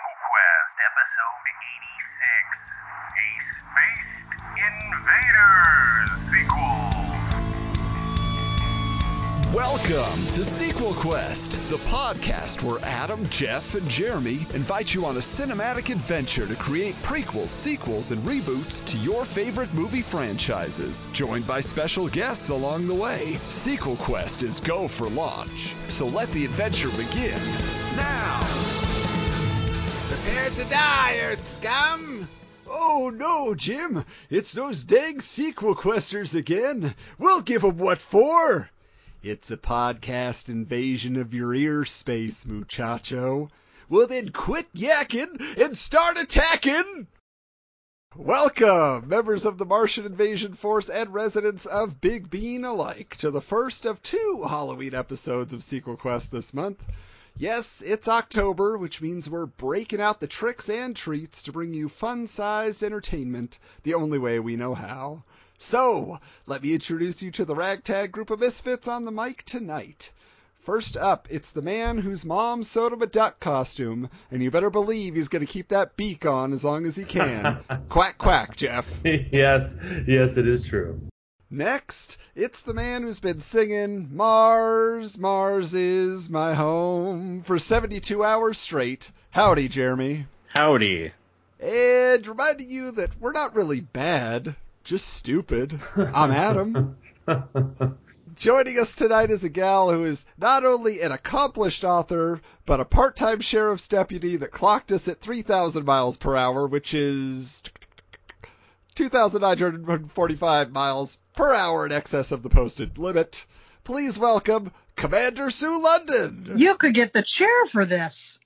Sequel Quest, episode 86, a Space Invaders sequel. Welcome to Sequel Quest, the podcast where Adam, Jeff, and Jeremy invite you on a cinematic adventure to create prequels, sequels, and reboots to your favorite movie franchises, joined by special guests along the way. Sequel Quest is go for launch, so let the adventure begin now. Prepare to die, Earth scum! Oh no, Jim! It's those dang sequel questers again! We'll give 'em what for! It's a podcast invasion of your ear space, muchacho. Well then quit yakking and start attacking! Welcome, members of the Martian Invasion Force and residents of Big Bean alike, to the first of two Halloween episodes of Sequel Quest this month. Yes, it's October, which means we're breaking out the tricks and treats to bring you fun-sized entertainment the only way we know how. So, let me introduce you to the ragtag group of misfits on the mic tonight. First up, it's the man whose mom sewed him a duck costume, and you better believe he's going to keep that beak on as long as he can. Quack, quack, Jeff. Yes, it is true. Next, it's the man who's been singing Mars, Mars is my home for 72 hours straight. Howdy, Jeremy. Howdy. And reminding you that we're not really bad, just stupid. I'm Adam. Joining us tonight is a gal who is not only an accomplished author, but a part-time sheriff's deputy that clocked us at 3,000 miles per hour, which is 2,945 miles per hour in excess of the posted limit. Please welcome Commander Sue London. You could get the chair for this.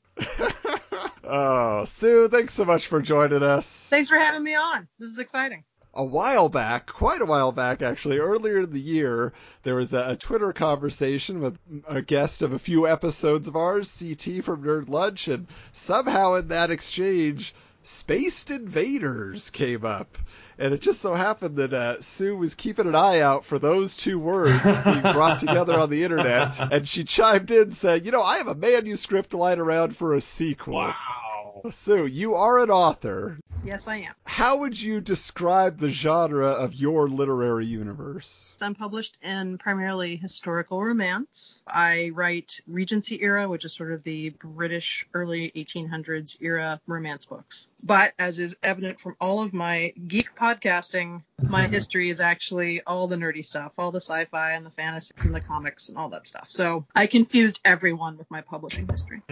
Oh, Sue, thanks so much for joining us. Thanks for having me on. This is exciting. A while back, quite a while back actually, earlier in the year, there was a Twitter conversation with a guest of a few episodes of ours, CT from Nerd Lunch, and somehow in that exchange, Space Invaders came up. And it just so happened that Sue was keeping an eye out for those two words being brought together on the internet. And she chimed in saying, I have a manuscript lying around for a sequel. Wow. Sue, you are an author. Yes, I am. How would you describe the genre of your literary universe? I'm published in primarily historical romance. I write Regency era, which is sort of the British early 1800s era romance books. But as is evident from all of my geek podcasting, my history is actually all the nerdy stuff, all the sci-fi and the fantasy and the comics and all that stuff. So I confused everyone with my publishing history.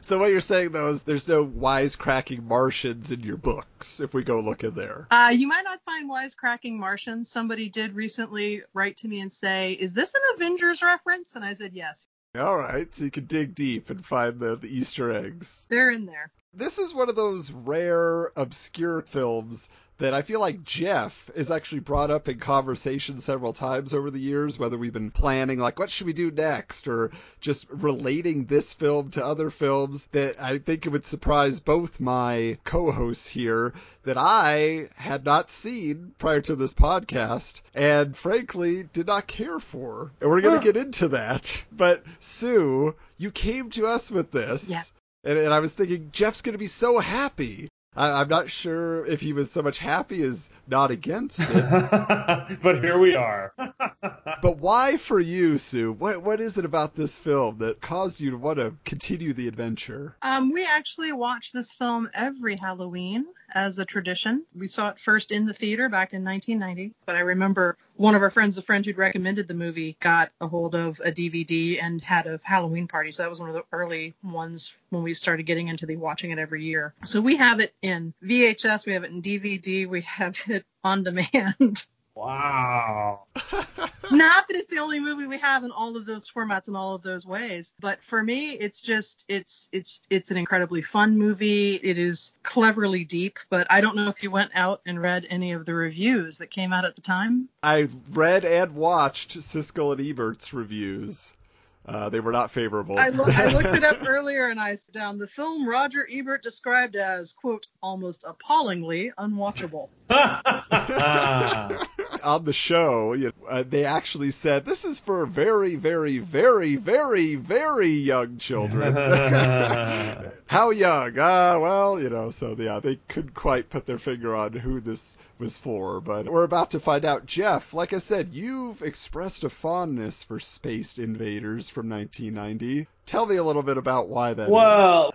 So what you're saying, though, is there's no wisecracking Martians in your books, if we go look in there. You might not find wisecracking Martians. Somebody did recently write to me and say, is this an Avengers reference? And I said, yes. All right, so you can dig deep and find the Easter eggs. They're in there. This is one of those rare, obscure films that I feel like Jeff is actually brought up in conversation several times over the years, whether we've been planning, like, what should we do next? Or just relating this film to other films, that I think it would surprise both my co-hosts here that I had not seen prior to this podcast and, frankly, did not care for. And we're going to get into that. But, Sue, you came to us with this. Yeah. And I was thinking, Jeff's going to be so happy. I'm not sure if he was so much happy as not against it. But here we are. But why for you, Sue? What is it about this film that caused you to want to continue the adventure? We actually watch this film every Halloween as a tradition. We saw it first in the theater back in 1990. But I remember one of our friends, the friend who'd recommended the movie, got a hold of a DVD and had a Halloween party. So that was one of the early ones when we started getting into the watching it every year. So we have it in VHS, we have it in DVD, we have it on demand. Wow. Not that it's the only movie we have in all of those formats and all of those ways, but for me, it's just, it's an incredibly fun movie. It is cleverly deep, but I don't know if you went out and read any of the reviews that came out at the time. I read and watched Siskel and Ebert's reviews. They were not favorable. I looked it up earlier and I said down the film Roger Ebert described as, quote, almost appallingly unwatchable. On the show, they actually said, this is for very, very, very, very, very young children. How young? Well, you know, so yeah, they couldn't quite put their finger on who this was for, but we're about to find out. Jeff, like I said, you've expressed a fondness for Space Invaders from 1990. Tell me a little bit about why that is.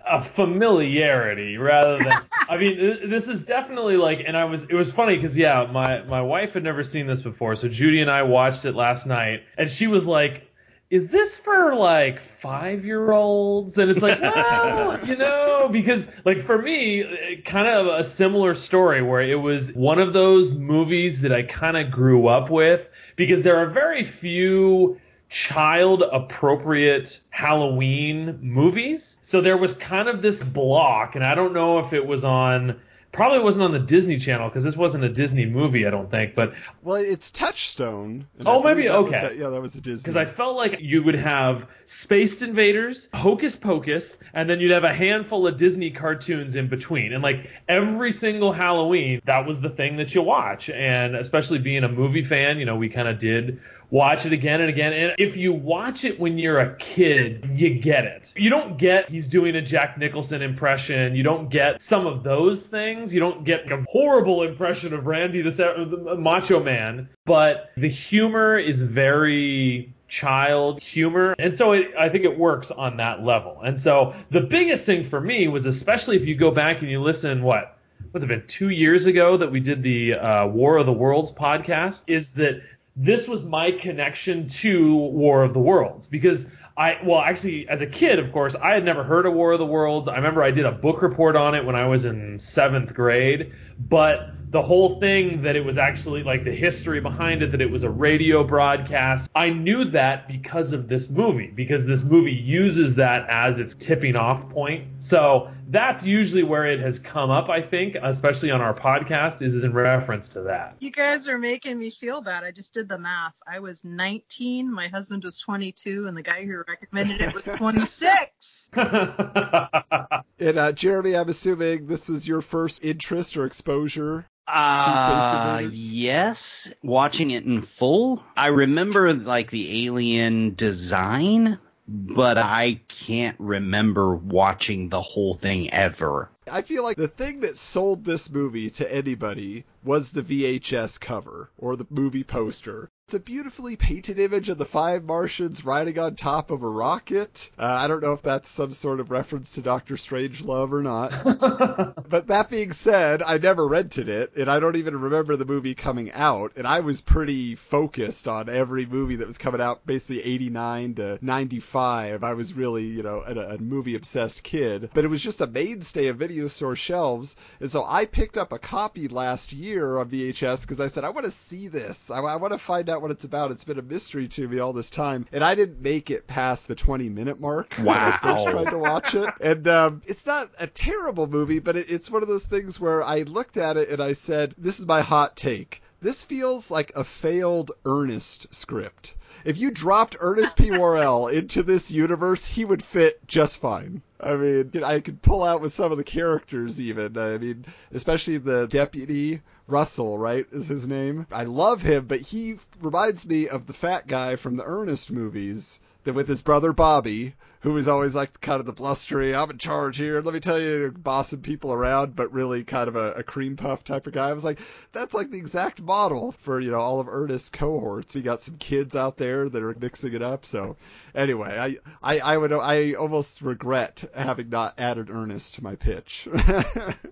A familiarity rather than... I mean, this is definitely like... And it was funny because, yeah, my wife had never seen this before, so Judy and I watched it last night, and she was like, is this for, like, 5-year-olds? And it's like, well, you know, because, like, for me, kind of a similar story where it was one of those movies that I kind of grew up with, because there are very few child-appropriate Halloween movies. So there was kind of this block, and I don't know if it was on... Probably wasn't on the Disney Channel, because this wasn't a Disney movie, I don't think. But well, it's Touchstone. Oh, maybe, okay. That was a Disney. Because I felt like you would have Space Invaders, Hocus Pocus, and then you'd have a handful of Disney cartoons in between. And like every single Halloween, that was the thing that you watch. And especially being a movie fan, you know, we kind of did watch it again and again. And if you watch it when you're a kid, you get it. You don't get he's doing a Jack Nicholson impression. You don't get some of those things. You don't get a horrible impression of Randy the Macho Man. But the humor is very child humor. And so I think it works on that level. And so the biggest thing for me was, especially if you go back and you listen, what's it been, 2 years ago that we did the War of the Worlds podcast, is that this was my connection to War of the Worlds, because actually, as a kid, of course, I had never heard of War of the Worlds. I remember I did a book report on it when I was in 7th grade, but the whole thing that it was actually like the history behind it, that it was a radio broadcast, I knew that because of this movie, because this movie uses that as its tipping off point. So that's usually where it has come up, I think, especially on our podcast, is in reference to that. You guys are making me feel bad. I just did the math. I was 19, my husband was 22, and the guy who recommended it was 26. And Jeremy, I'm assuming this was your first interest or exposure? Yes, watching it in full. I remember like the alien design, but I can't remember watching the whole thing ever. I feel like the thing that sold this movie to anybody was the VHS cover or the movie poster. It's a beautifully painted image of the 5 Martians riding on top of a rocket. I don't know if that's some sort of reference to Dr. Strangelove or not. But that being said, I never rented it, and I don't even remember the movie coming out. And I was pretty focused on every movie that was coming out, basically 89 to 95. I was really, you know, a movie-obsessed kid. But it was just a mainstay of video store shelves. And so I picked up a copy last year on VHS because I said, I want to see this. I want to find out what it's about. It's been a mystery to me all this time, and I didn't make it past the 20-minute mark when I first tried to watch it. And it's not a terrible movie, but it's one of those things where I looked at it and I said, this is my hot take. This feels like a failed Ernest script. If you dropped Ernest P. Worrell into this universe, he would fit just fine. I mean, I could pull out with some of the characters even. I mean, especially the deputy, Russell, right, is his name. I love him, but he reminds me of the fat guy from the Ernest movies, that with his brother Bobby, who is always like kind of the blustery, I'm in charge here, let me tell you, bossing people around, but really kind of a cream puff type of guy. I was like, that's like the exact model for, you know, all of Ernest's cohorts. You got some kids out there that are mixing it up. So anyway, I almost regret having not added Ernest to my pitch.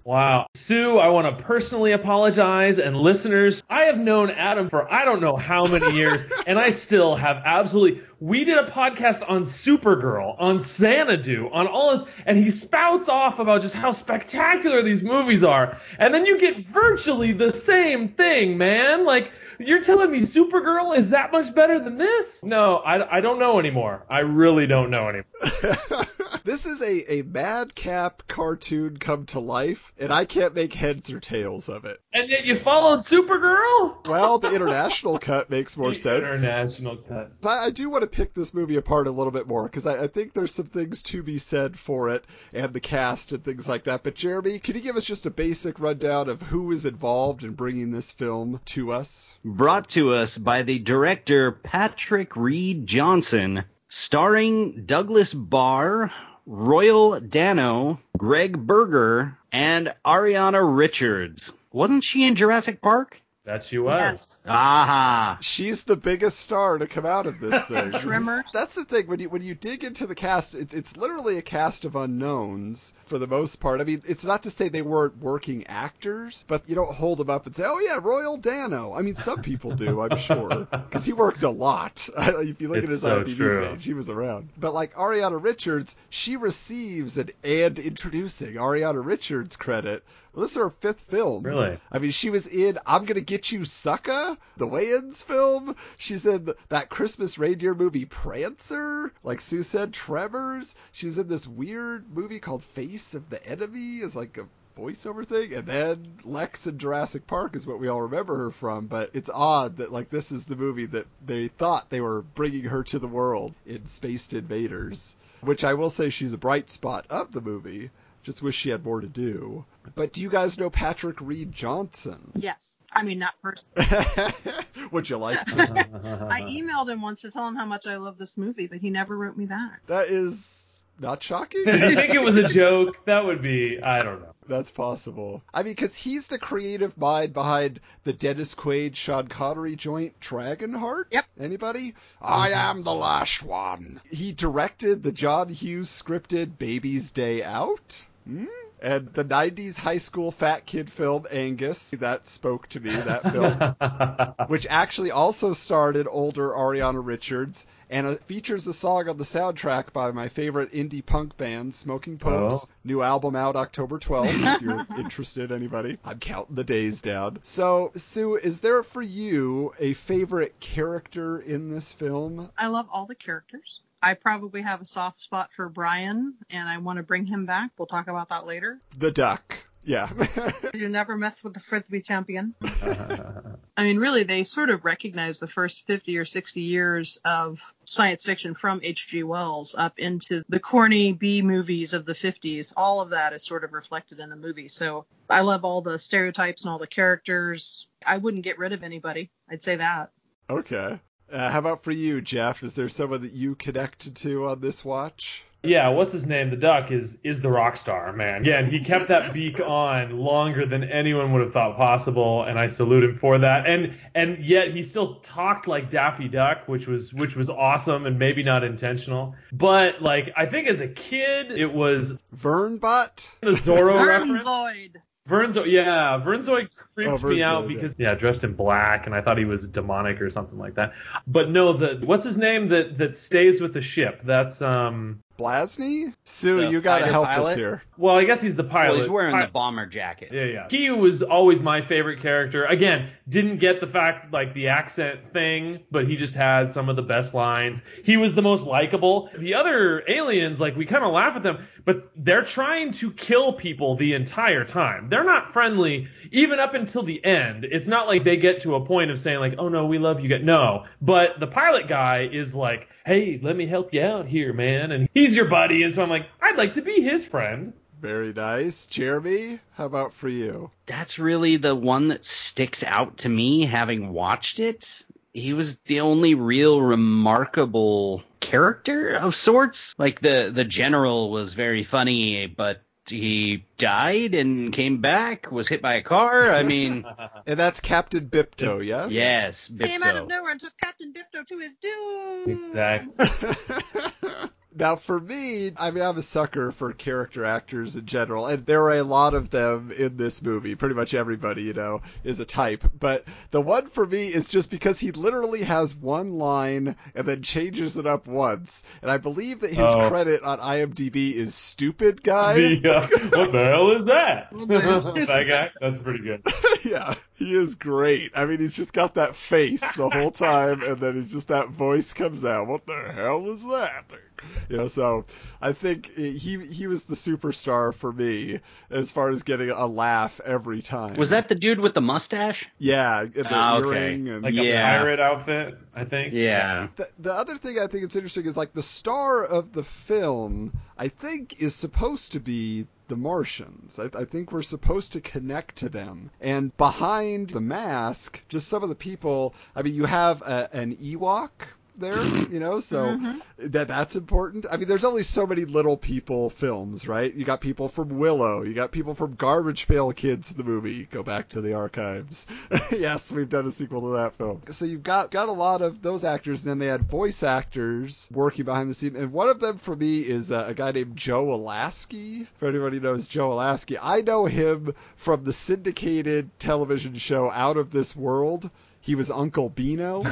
Wow. Sue, I want to personally apologize, and listeners, I have known Adam for I don't know how many years, and I still have absolutely... We did a podcast on Supergirl, on Xanadu, on all this, and he spouts off about just how spectacular these movies are. And then you get virtually the same thing, man. Like, you're telling me Supergirl is that much better than this? No, I don't know anymore. I really don't know anymore. This is a madcap cartoon come to life, and I can't make heads or tails of it. And yet you followed Supergirl? Well, the international cut makes more sense. International cut. I do want to pick this movie apart a little bit more, because I think there's some things to be said for it, and the cast and things like that. But Jeremy, can you give us just a basic rundown of who is involved in bringing this film to us? Brought to us by the director Patrick Reed Johnson, starring Douglas Barr, Royal Dano, Greg Berger, and Ariana Richards. Wasn't she in Jurassic Park? That she was. Yes. Aha. She's the biggest star to come out of this thing. Trimmer. That's the thing. When you dig into the cast, it's literally a cast of unknowns for the most part. I mean, it's not to say they weren't working actors, but you don't hold them up and say, oh, yeah, Royal Dano. I mean, some people do, I'm sure, because he worked a lot. If you look at his IMDb page, he was around. But like Ariana Richards, she receives an "and introducing Ariana Richards" credit. Well, this is her fifth film. Really? I mean, she was in I'm Gonna Get You, Sucka, the Wayans film. She's in that Christmas reindeer movie Prancer, like Sue said, Tremors. She's in this weird movie called Face of the Enemy as like a voiceover thing. And then Lex in Jurassic Park is what we all remember her from. But it's odd that like this is the movie that they thought they were bringing her to the world in Space Invaders, which I will say she's a bright spot of the movie. Just wish she had more to do. But do you guys know Patrick Reed Johnson? Yes. I mean, not personally. Would you like to? I emailed him once to tell him how much I love this movie, but he never wrote me back. That is not shocking. Did you think it was a joke? That would be, I don't know. That's possible. I mean, because he's the creative mind behind the Dennis Quaid, Sean Connery joint, Dragonheart. Yep. Anybody? I am the last one. He directed the John Hughes scripted Baby's Day Out. Hmm? And the 90s high school fat kid film, Angus, that spoke to me, that film, which actually also starred an older Ariana Richards and features a song on the soundtrack by my favorite indie punk band, Smoking Popes. Oh. New album out October 12th, if you're interested, anybody. I'm counting the days down. So, Sue, is there for you a favorite character in this film? I love all the characters. I probably have a soft spot for Brian, and I want to bring him back. We'll talk about that later. The duck. Yeah. You never mess with the Frisbee champion. I mean, really, they sort of recognize the first 50 or 60 years of science fiction from H.G. Wells up into the corny B movies of the 50s. All of that is sort of reflected in the movie. So I love all the stereotypes and all the characters. I wouldn't get rid of anybody. I'd say that. Okay. How about for you, Jeff? Is there someone that you connected to on this watch? Yeah, what's his name? The Duck is the rock star, man. Yeah, and he kept that beak on longer than anyone would have thought possible, and I salute him for that. And yet he still talked like Daffy Duck, which was awesome and maybe not intentional. But like I think as a kid it was Vernbot? The Zorro reference. Vernzoid. Vernzoid, yeah. Vernzoid creeped me out because, yeah, dressed in black, and I thought he was demonic or something like that. But no, what's his name that stays with the ship? That's, Blasny? Sue, you gotta help us here. Well, I guess he's the pilot. Well, he's wearing the bomber jacket. Yeah, yeah. He was always my favorite character. Again, didn't get the fact, like, the accent thing, but he just had some of the best lines. He was the most likable. The other aliens, like, we kind of laugh at them, but they're trying to kill people the entire time. They're not friendly, even up until the end. It's not like they get to a point of saying, like, oh, no, we love you. No. But the pilot guy is like, hey, let me help you out here, man. And he's your buddy. And so I'm like, I'd like to be his friend. Very nice. Jeremy, how about for you? That's really the one that sticks out to me having watched it. He was the only real remarkable character of sorts. Like the general was very funny, but he died and came back, was hit by a car. I mean... And that's Captain Bipto, yes? Yes, Bipto. Came out of nowhere and took Captain Bipto to his doom! Exactly. Now, for me, I mean, I'm a sucker for character actors in general, and there are a lot of them in this movie. Pretty much everybody, you know, is a type. But the one for me is just because he literally has one line and then changes it up once. And I believe that his credit on IMDb is Stupid Guy. What the hell is that? That guy? That's pretty good. Yeah, he is great. I mean, he's just got that face the whole time, and then it's just that voice comes out. What the hell is that? You know, so I think he was the superstar for me as far as getting a laugh every time. Was that the dude with the mustache? Yeah. And the earring. Okay. And like a pirate outfit, I think. Yeah. The other thing I think it's interesting is like the star of the film, I think, is supposed to be the Martians. I think we're supposed to connect to them. And behind the mask, just some of the people, I mean, you have an Ewok there, you know, so that's important. I mean, there's only so many Little People films, right? You got people from Willow, you got people from Garbage Pail Kids, the movie. Go back to the archives. Yes, we've done a sequel to that film. So you've got a lot of those actors, and then they had voice actors working behind the scenes. And one of them for me is a guy named Joe Alaskey. If anybody knows Joe Alaskey, I know him from the syndicated television show Out of This World. He was Uncle Beano.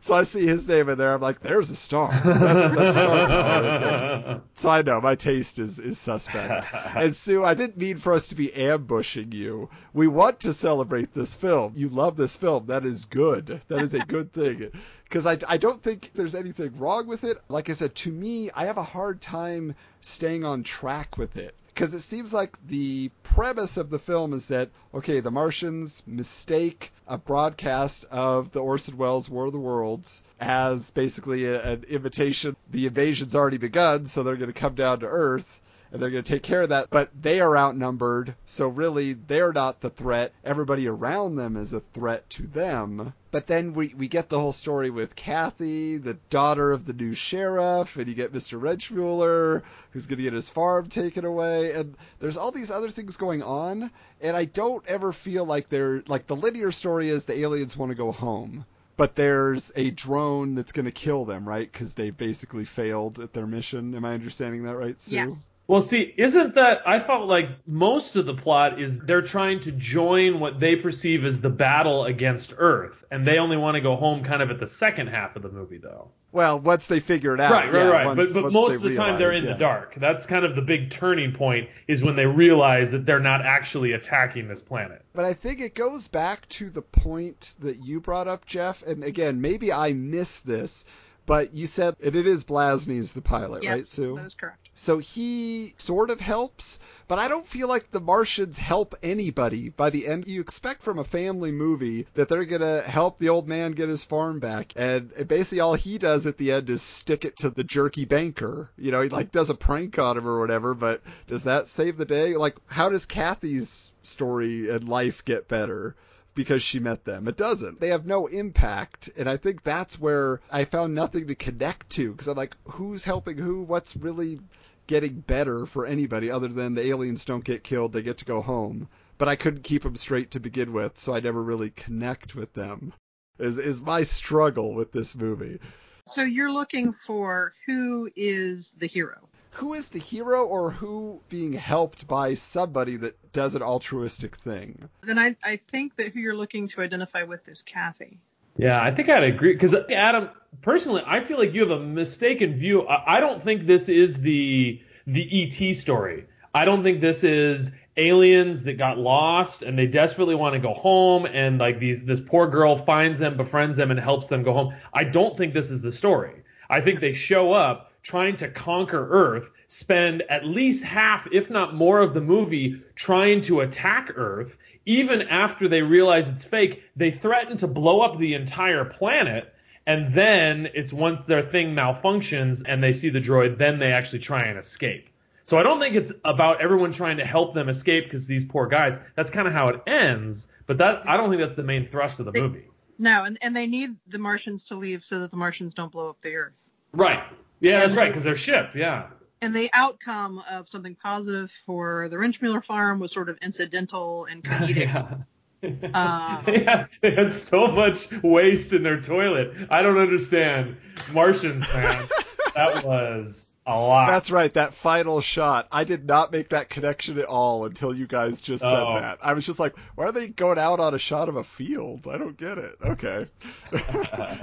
So I see his name in there. I'm like, there's a star. That's star power right there. So I know my taste is suspect. And Sue, I didn't mean for us to be ambushing you. We want to celebrate this film. You love this film. That is good. That is a good thing. Because I don't think there's anything wrong with it. Like I said, to me, I have a hard time staying on track with it. Because it seems like the premise of the film is that, okay, the Martians mistake a broadcast of the Orson Welles' War of the Worlds as basically an invitation. The invasion's already begun, so they're going to come down to Earth, and they're going to take care of that. But they are outnumbered, so really they're not the threat. Everybody around them is a threat to them. But then we get the whole story with Kathy, the daughter of the new sheriff, and you get Mr. Rinchmuller, who's going to get his farm taken away. And there's all these other things going on, and I don't ever feel like they're... Like, the linear story is the aliens want to go home, but there's a drone that's going to kill them, right? Because they basically failed at their mission. Am I understanding that right, Sue? Yes. Well, see, isn't that, I felt like most of the plot is they're trying to join what they perceive as the battle against Earth, and they only want to go home kind of at the second half of the movie, though. Well, once they figure it out. Right. Once, but most of the time they're in the dark. That's kind of the big turning point, is when they realize that they're not actually attacking this planet. But I think it goes back to the point that you brought up, Jeff, and again, maybe I missed this, but you said it is Blasny's the pilot, right, Sue? Yes, that is correct. So he sort of helps, but I don't feel like the Martians help anybody by the end. You expect from a family movie that they're going to help the old man get his farm back. And basically all he does at the end is stick it to the jerky banker. You know, he like does a prank on him or whatever, but does that save the day? Like, how does Kathy's story and life get better because she met them? It doesn't. They have no impact, and I think that's where I found nothing to connect to, because I'm like, who's helping who? What's really getting better for anybody other than the aliens don't get killed, they get to go home? But I couldn't keep them straight to begin with, so I never really connect with them, is my struggle with this movie. So you're looking for who is the hero? Who is the hero, or who being helped by somebody that does an altruistic thing? Then I think that who you're looking to identify with is Kathy. Yeah, I think I'd agree. Because, Adam, personally, I feel like you have a mistaken view. I don't think this is the E.T. story. I don't think this is aliens that got lost and they desperately want to go home, and like this poor girl finds them, befriends them, and helps them go home. I don't think this is the story. I think they show up trying to conquer Earth, spend at least half, if not more, of the movie trying to attack Earth. Even after they realize it's fake, they threaten to blow up the entire planet, and then it's once their thing malfunctions and they see the droid, then they actually try and escape. So I don't think it's about everyone trying to help them escape because these poor guys, that's kind of how it ends, but that I don't think that's the main thrust of the movie. No, and they need the Martians to leave so that the Martians don't blow up the Earth. Right. Yeah, that's right, because their ship, yeah. And the outcome of something positive for the Rinchmuller farm was sort of incidental and comedic. Yeah, they had so much waste in their toilet. I don't understand. Martians, man. That was a lot. That's right, that final shot. I did not make that connection at all until you guys just said that. I was just like, why are they going out on a shot of a field? I don't get it. Okay.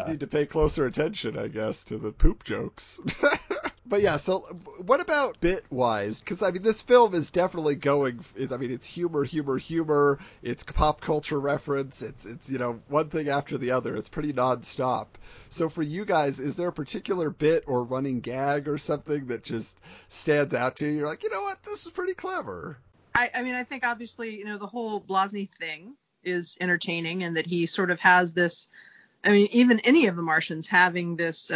Need to pay closer attention, I guess, to the poop jokes. But yeah, so what about bit-wise? Because, I mean, this film is definitely going... I mean, it's humor. It's pop culture reference. It's you know, one thing after the other. It's pretty nonstop. So for you guys, is there a particular bit or running gag or something that just stands out to you? You're like, you know what? This is pretty clever. I mean, I think, obviously, you know, the whole Blasny thing is entertaining, and that he sort of has this... I mean, even any of the Martians having this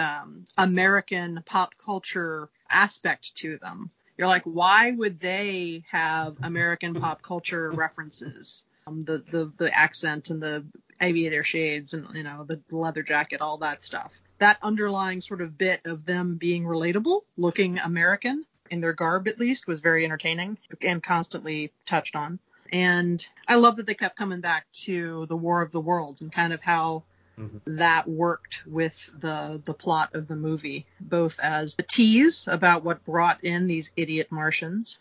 American pop culture aspect to them. You're like, why would they have American pop culture references? The accent and the aviator shades and, you know, the leather jacket, all that stuff. that underlying sort of bit of them being relatable, looking American, in their garb at least, was very entertaining and constantly touched on. And I love that they kept coming back to the War of the Worlds and kind of how that worked with the plot of the movie, both as a tease about what brought in these idiot Martians.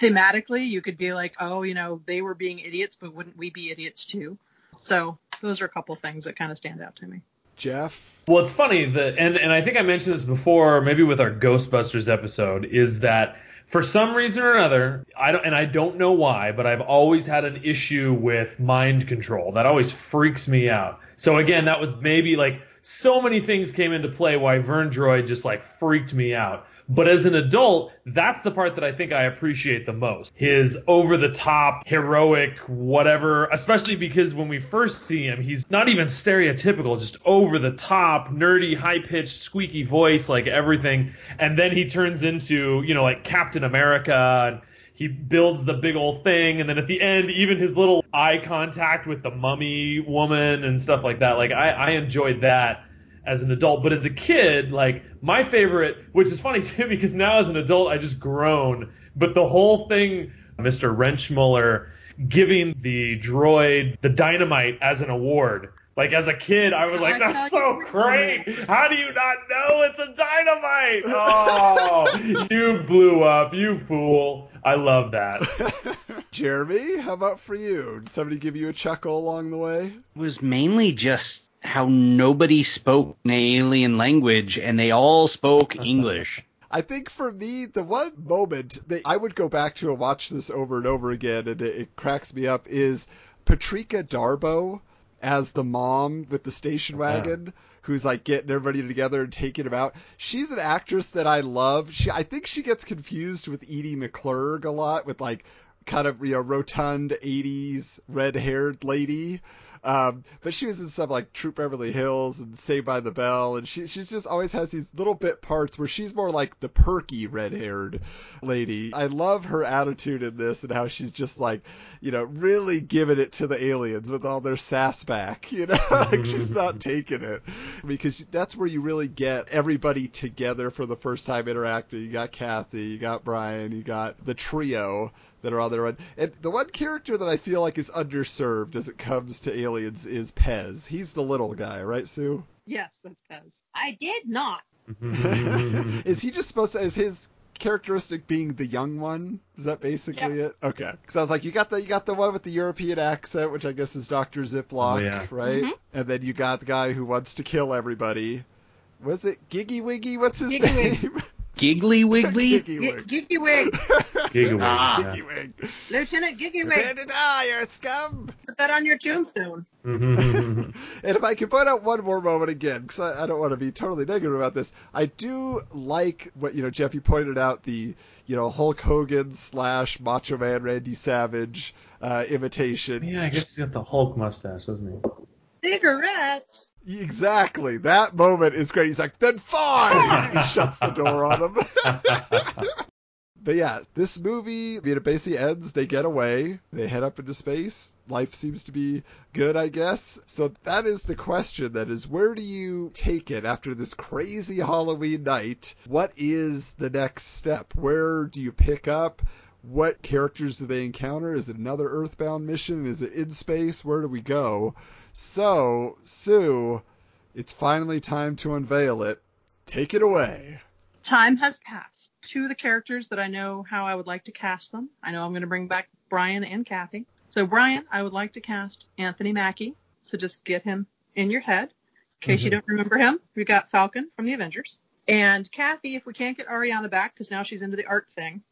Thematically, you could be like, oh, you know, they were being idiots, but wouldn't we be idiots too? So those are a couple things that kind of stand out to me. Jeff? Well, it's funny that, and I think I mentioned this before, maybe with our Ghostbusters episode, is that for some reason or another, I don't know why, but I've always had an issue with mind control. That always freaks me out. So again, that was maybe like so many things came into play why Verndroid just like freaked me out. But as an adult, that's the part that I think I appreciate the most. His over-the-top, heroic, whatever, especially because when we first see him, he's not even stereotypical, just over-the-top, nerdy, high-pitched, squeaky voice, like everything. And then he turns into, you know, like Captain America, and he builds the big old thing. And then at the end, even his little eye contact with the mummy woman and stuff like that. Like, I enjoyed that as an adult. But as a kid, like, my favorite, which is funny too, because now as an adult I just groan, but the whole thing, Mr. Rinchmuller giving the droid the dynamite as an award, like, as a kid I was like, that's so great, how do you not know it's a dynamite? Oh, you blew up, you fool. I love that. Jeremy, how about for you? Did somebody give you a chuckle along the way? It was mainly just how nobody spoke an alien language, and they all spoke English. I think for me, the one moment that I would go back to and watch this over and over again, and it cracks me up, is Patrica Darbo as the mom with the station wagon, who's like getting everybody together and taking them out. She's an actress that I love. I think she gets confused with Edie McClurg a lot, with like kind of, you know, rotund 80s red-haired lady. But she was in stuff like Troop Beverly Hills and Saved by the Bell, and she's just always has these little bit parts where she's more like the perky red-haired lady. I love her attitude in this and how she's just like, you know, really giving it to the aliens with all their sass back, you know, like she's not taking it, because that's where you really get everybody together for the first time interacting. You got Kathy, you got Brian, you got the trio that are on their own. And the one character that I feel like is underserved as it comes to aliens is Pez. He's the little guy, right, Sue? Yes, that's Pez. I did not. Is he just supposed to, is his characteristic being the young one? Is that basically it? Okay. Because I was like, you got the one with the European accent, which I guess is Dr. Ziploc, right? And then you got the guy who wants to kill everybody. Was it Giggly-wig? What's his name? Giggly-wig? Giggly-wig. Giggly-wig. Lieutenant Giggly-wig. You're to die, you're a scum. Put that on your tombstone. And if I can point out one more moment again, because I don't want to be totally negative about this, I do like what, you know, Jeff, you pointed out, the, you know, Hulk Hogan / Macho Man Randy Savage imitation. Yeah, I guess he's got the Hulk mustache, doesn't he? Cigarettes. Exactly. That moment is great. He's like, then fine! He shuts the door on him. But yeah, this movie, I mean, it basically ends. They get away. They head up into space. Life seems to be good, I guess. So that is the question, that is, where do you take it after this crazy Halloween night? What is the next step? Where do you pick up? What characters do they encounter? Is it another Earthbound mission? Is it in space? Where do we go? So, Sue, it's finally time to unveil it. Take it away. Time has passed. Two of the characters that I know how I would like to cast them. I know I'm going to bring back Brian and Kathy. So, Brian, I would like to cast Anthony Mackie. So just get him in your head, in case you don't remember him. We've got Falcon from the Avengers. And Kathy, if we can't get Ariana back, because now she's into the art thing,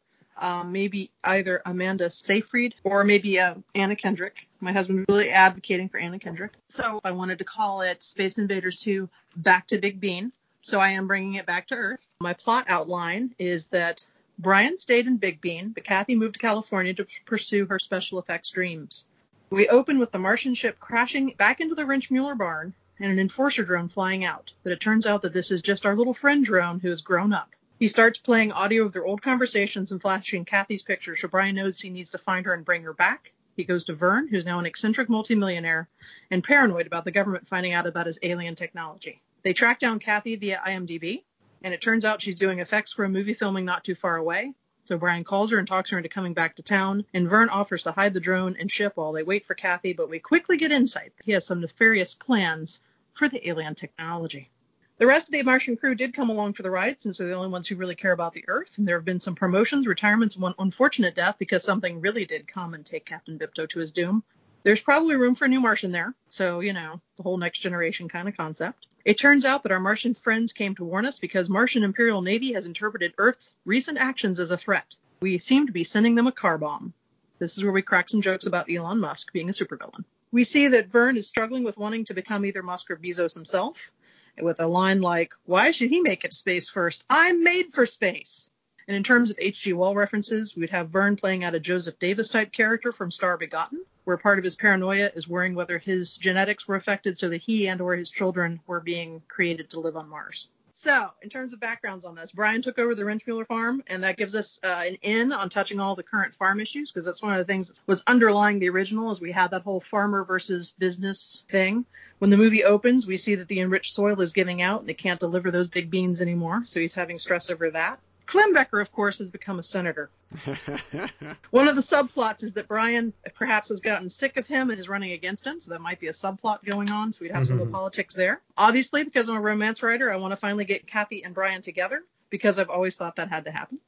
maybe either Amanda Seyfried or maybe Anna Kendrick. My husband really advocating for Anna Kendrick. So I wanted to call it Space Invaders 2 Back to Big Bean. So I am bringing it back to Earth. My plot outline is that Brian stayed in Big Bean, but Kathy moved to California to pursue her special effects dreams. We open with the Martian ship crashing back into the Rinchmuller barn and an enforcer drone flying out. But it turns out that this is just our little friend drone who has grown up. He starts playing audio of their old conversations and flashing Kathy's picture, so Brian knows he needs to find her and bring her back. He goes to Vern, who's now an eccentric multimillionaire and paranoid about the government finding out about his alien technology. They track down Kathy via IMDb, and it turns out she's doing effects for a movie filming not too far away. So Brian calls her and talks her into coming back to town, and Vern offers to hide the drone and ship while they wait for Kathy, but we quickly get insight that he has some nefarious plans for the alien technology. The rest of the Martian crew did come along for the ride, since they're the only ones who really care about the Earth, and there have been some promotions, retirements, and one unfortunate death, because something really did come and take Captain Bipto to his doom. There's probably room for a new Martian there, so, you know, the whole next generation kind of concept. It turns out that our Martian friends came to warn us because Martian Imperial Navy has interpreted Earth's recent actions as a threat. We seem to be sending them a car bomb. This is where we crack some jokes about Elon Musk being a supervillain. We see that Vern is struggling with wanting to become either Musk or Bezos himself, with a line like, "Why should he make it to space first? I'm made for space." And in terms of H.G. Wall references, we'd have Vern playing out a Joseph Davis-type character from Star Begotten, where part of his paranoia is worrying whether his genetics were affected so that he and or his children were being created to live on Mars. So, in terms of backgrounds on this, Brian took over the Rinchmuller farm, and that gives us an in on touching all the current farm issues, because that's one of the things that was underlying the original, is we had that whole farmer versus business thing. When the movie opens, we see that the enriched soil is giving out, and they can't deliver those big beans anymore, so he's having stress over that. Klembecker, of course, has become a senator. One of the subplots is that Brian perhaps has gotten sick of him and is running against him, so that might be a subplot going on, so we'd have some little politics there. Obviously, because I'm a romance writer, I want to finally get Kathy and Brian together, because I've always thought that had to happen.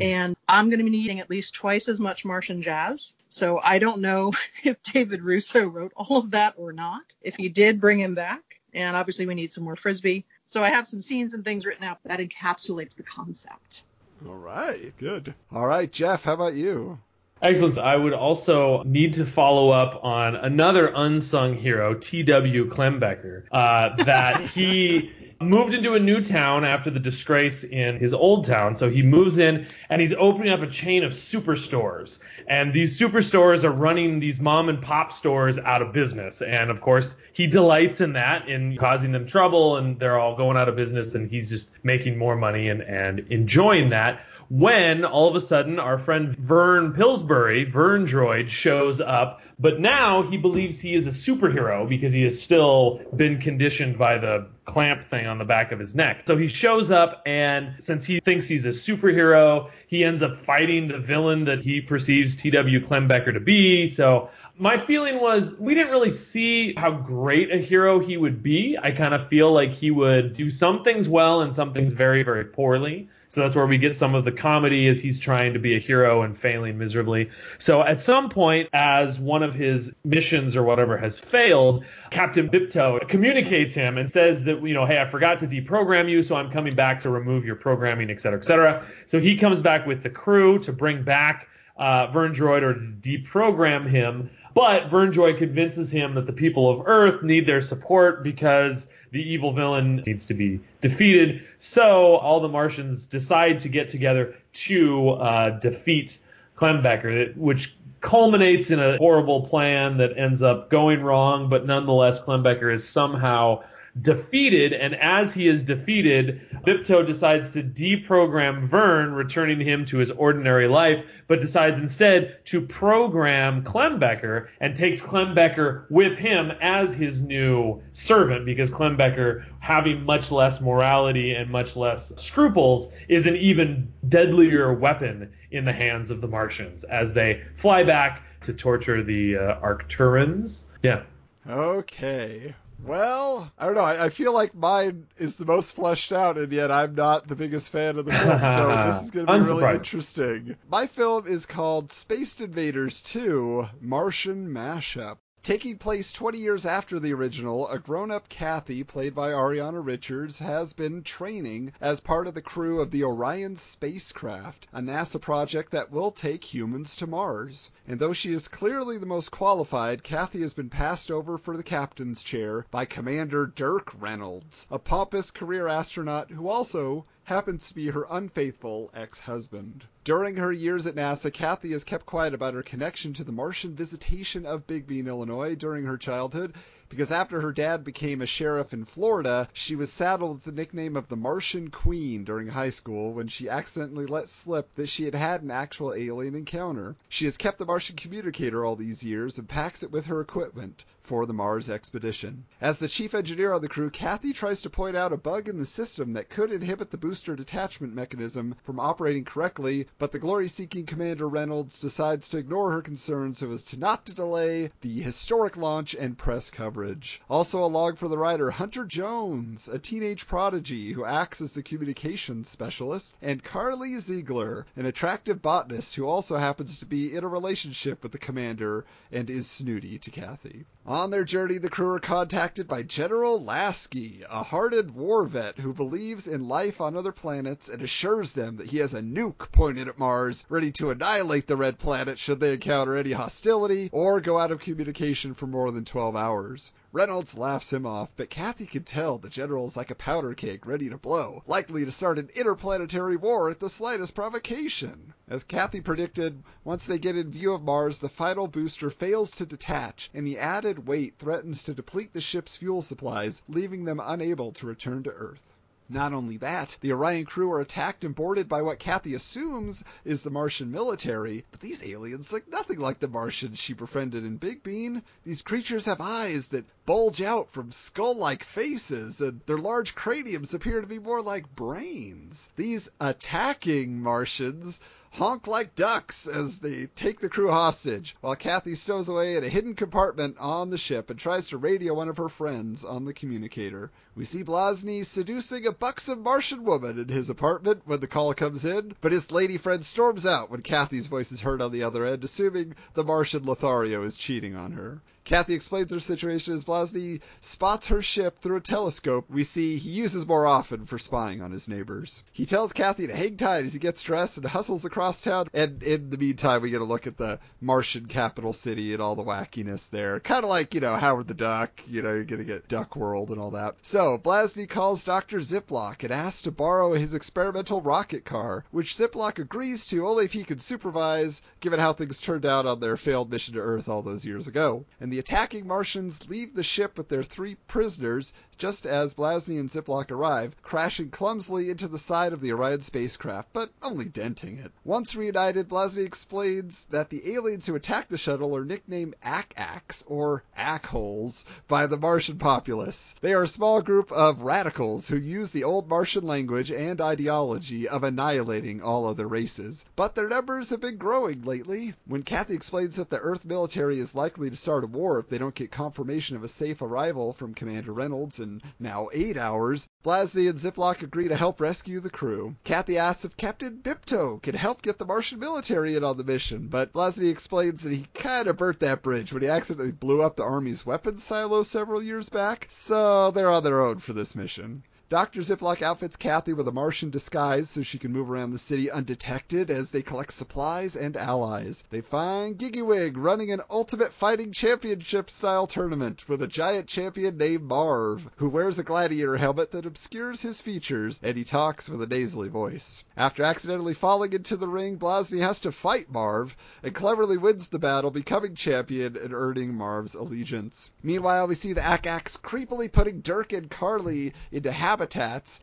And I'm going to be needing at least twice as much Martian jazz, so I don't know if David Russo wrote all of that or not. If he did, bring him back. And obviously, we need some more Frisbee. So I have some scenes and things written out that encapsulates the concept. All right, good. All right, Jeff, how about you? Excellent. I would also need to follow up on another unsung hero, T.W. Klembecker, that he moved into a new town after the disgrace in his old town. So he moves in and he's opening up a chain of superstores. And these superstores are running these mom and pop stores out of business. And of course, he delights in that, in causing them trouble, and they're all going out of business, and he's just making more money and enjoying that. When all of a sudden our friend Vern Pillsbury, Verndroid, shows up, but now he believes he is a superhero because he has still been conditioned by the clamp thing on the back of his neck. So he shows up, and since he thinks he's a superhero, he ends up fighting the villain that he perceives T.W. Klembecker to be. So my feeling was we didn't really see how great a hero he would be. I kind of feel like he would do some things well and some things very, very poorly. So that's where we get some of the comedy, as he's trying to be a hero and failing miserably. So at some point, as one of his missions or whatever has failed, Captain Bipto communicates him and says that, you know, hey, I forgot to deprogram you, so I'm coming back to remove your programming, et cetera, et cetera. So he comes back with the crew to bring back Verndroid, or to deprogram him. But Vernzoid convinces him that the people of Earth need their support because the evil villain needs to be defeated. So all the Martians decide to get together to defeat Klembecker, which culminates in a horrible plan that ends up going wrong. But nonetheless, Klembecker is somehow defeated, and as he is defeated, Bipto decides to deprogram Vern, returning him to his ordinary life, but decides instead to program Klembecker, and takes Klembecker with him as his new servant, because Klembecker, having much less morality and much less scruples, is an even deadlier weapon in the hands of the Martians as they fly back to torture the Arcturans. Yeah. Okay. Well, I don't know. I feel like mine is the most fleshed out, and yet I'm not the biggest fan of the film, so this is going to be really interesting. My film is called Space Invaders 2, Martian Mashup. Taking place 20 years after the original, a grown-up Kathy, played by Ariana Richards, has been training as part of the crew of the Orion spacecraft, a NASA project that will take humans to Mars. And though she is clearly the most qualified, Kathy has been passed over for the captain's chair by Commander Dirk Reynolds, a pompous career astronaut who also happens to be her unfaithful ex-husband. During her years at NASA, Kathy has kept quiet about her connection to the Martian visitation of Big Bean, Illinois during her childhood, because after her dad became a sheriff in Florida, she was saddled with the nickname of the Martian Queen during high school when she accidentally let slip that she had had an actual alien encounter. She has kept the Martian communicator all these years and packs it with her equipment for the Mars expedition. As the chief engineer on the crew, Kathy tries to point out a bug in the system that could inhibit the booster detachment mechanism from operating correctly, but the glory-seeking Commander Reynolds decides to ignore her concerns so as to not to delay the historic launch and press coverage. Also along for the rider, Hunter Jones, a teenage prodigy who acts as the communications specialist, and Carly Ziegler, an attractive botanist who also happens to be in a relationship with the commander and is snooty to Kathy. On their journey, the crew are contacted by General Lasky, a hardened war vet who believes in life on other planets and assures them that he has a nuke pointed at Mars, ready to annihilate the red planet should they encounter any hostility or go out of communication for more than 12 hours. Reynolds laughs him off, but Kathy can tell the general's like a powder keg ready to blow, likely to start an interplanetary war at the slightest provocation. As Kathy predicted, once they get in view of Mars, the final booster fails to detach, and the added weight threatens to deplete the ship's fuel supplies, leaving them unable to return to Earth. Not only that, the Orion crew are attacked and boarded by what Kathy assumes is the Martian military, but these aliens look nothing like the Martians she befriended in Big Bean. These creatures have eyes that bulge out from skull-like faces, and their large craniums appear to be more like brains. These attacking Martians honk like ducks as they take the crew hostage, while Kathy stows away in a hidden compartment on the ship and tries to radio one of her friends on the communicator. We see Blasny seducing a buxom Martian woman in his apartment when the call comes in, but his lady friend storms out when Kathy's voice is heard on the other end, assuming the Martian Lothario is cheating on her. Kathy explains her situation as Blasny spots her ship through a telescope we see he uses more often for spying on his neighbors. He tells Kathy to hang tight as he gets dressed and hustles across town, and in the meantime we get a look at the Martian capital city and all the wackiness there. Kind of like, Howard the Duck, you're going to get Duck World and all that. So Blasny calls Dr. Ziploc and asks to borrow his experimental rocket car, which Ziploc agrees to only if he can supervise, given how things turned out on their failed mission to Earth all those years ago. And the attacking Martians leave the ship with their three prisoners just as Blasny and Ziploc arrive, crashing clumsily into the side of the Orion spacecraft, but only denting it. Once reunited, Blasny explains that the aliens who attack the shuttle are nicknamed Ak-Aks, or Ackholes, by the Martian populace. They are a small group of radicals who use the old Martian language and ideology of annihilating all other races, but their numbers have been growing lately. When Kathy explains that the Earth military is likely to start a war if they don't get confirmation of a safe arrival from Commander Reynolds in now 8 hours, Blasny and Ziploc agree to help rescue the crew. Kathy asks if Captain Bipto can help get the Martian military in on the mission, but Blasny explains that he kind of burnt that bridge when he accidentally blew up the Army's weapons silo several years back, so they're on their own for this mission. Dr. Ziploc outfits Kathy with a Martian disguise so she can move around the city undetected as they collect supplies and allies. They find Giggly-wig running an Ultimate Fighting Championship-style tournament with a giant champion named Marv, who wears a gladiator helmet that obscures his features, and he talks with a nasally voice. After accidentally falling into the ring, Blasny has to fight Marv, and cleverly wins the battle, becoming champion and earning Marv's allegiance. Meanwhile, we see the Ak-Aks creepily putting Dirk and Carly into habitats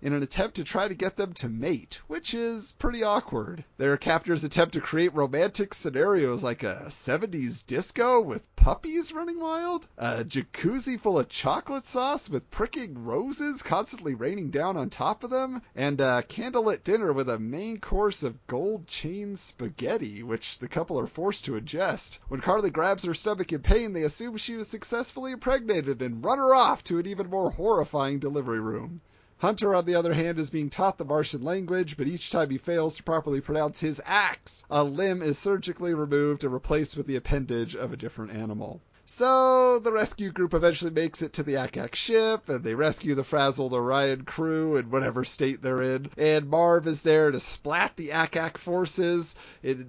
in an attempt to try to get them to mate, which is pretty awkward. Their captors attempt to create romantic scenarios like a 70s disco with puppies running wild, a jacuzzi full of chocolate sauce with pricking roses constantly raining down on top of them, and a candlelit dinner with a main course of gold chain spaghetti, which the couple are forced to ingest. When Carly grabs her stomach in pain, they assume she was successfully impregnated and run her off to an even more horrifying delivery room. Hunter, on the other hand, is being taught the Martian language, but each time he fails to properly pronounce his axe, a limb is surgically removed and replaced with the appendage of a different animal. So the rescue group eventually makes it to the Ak-Ak ship, and they rescue the frazzled Orion crew in whatever state they're in, and Marv is there to splat the Ak-Ak forces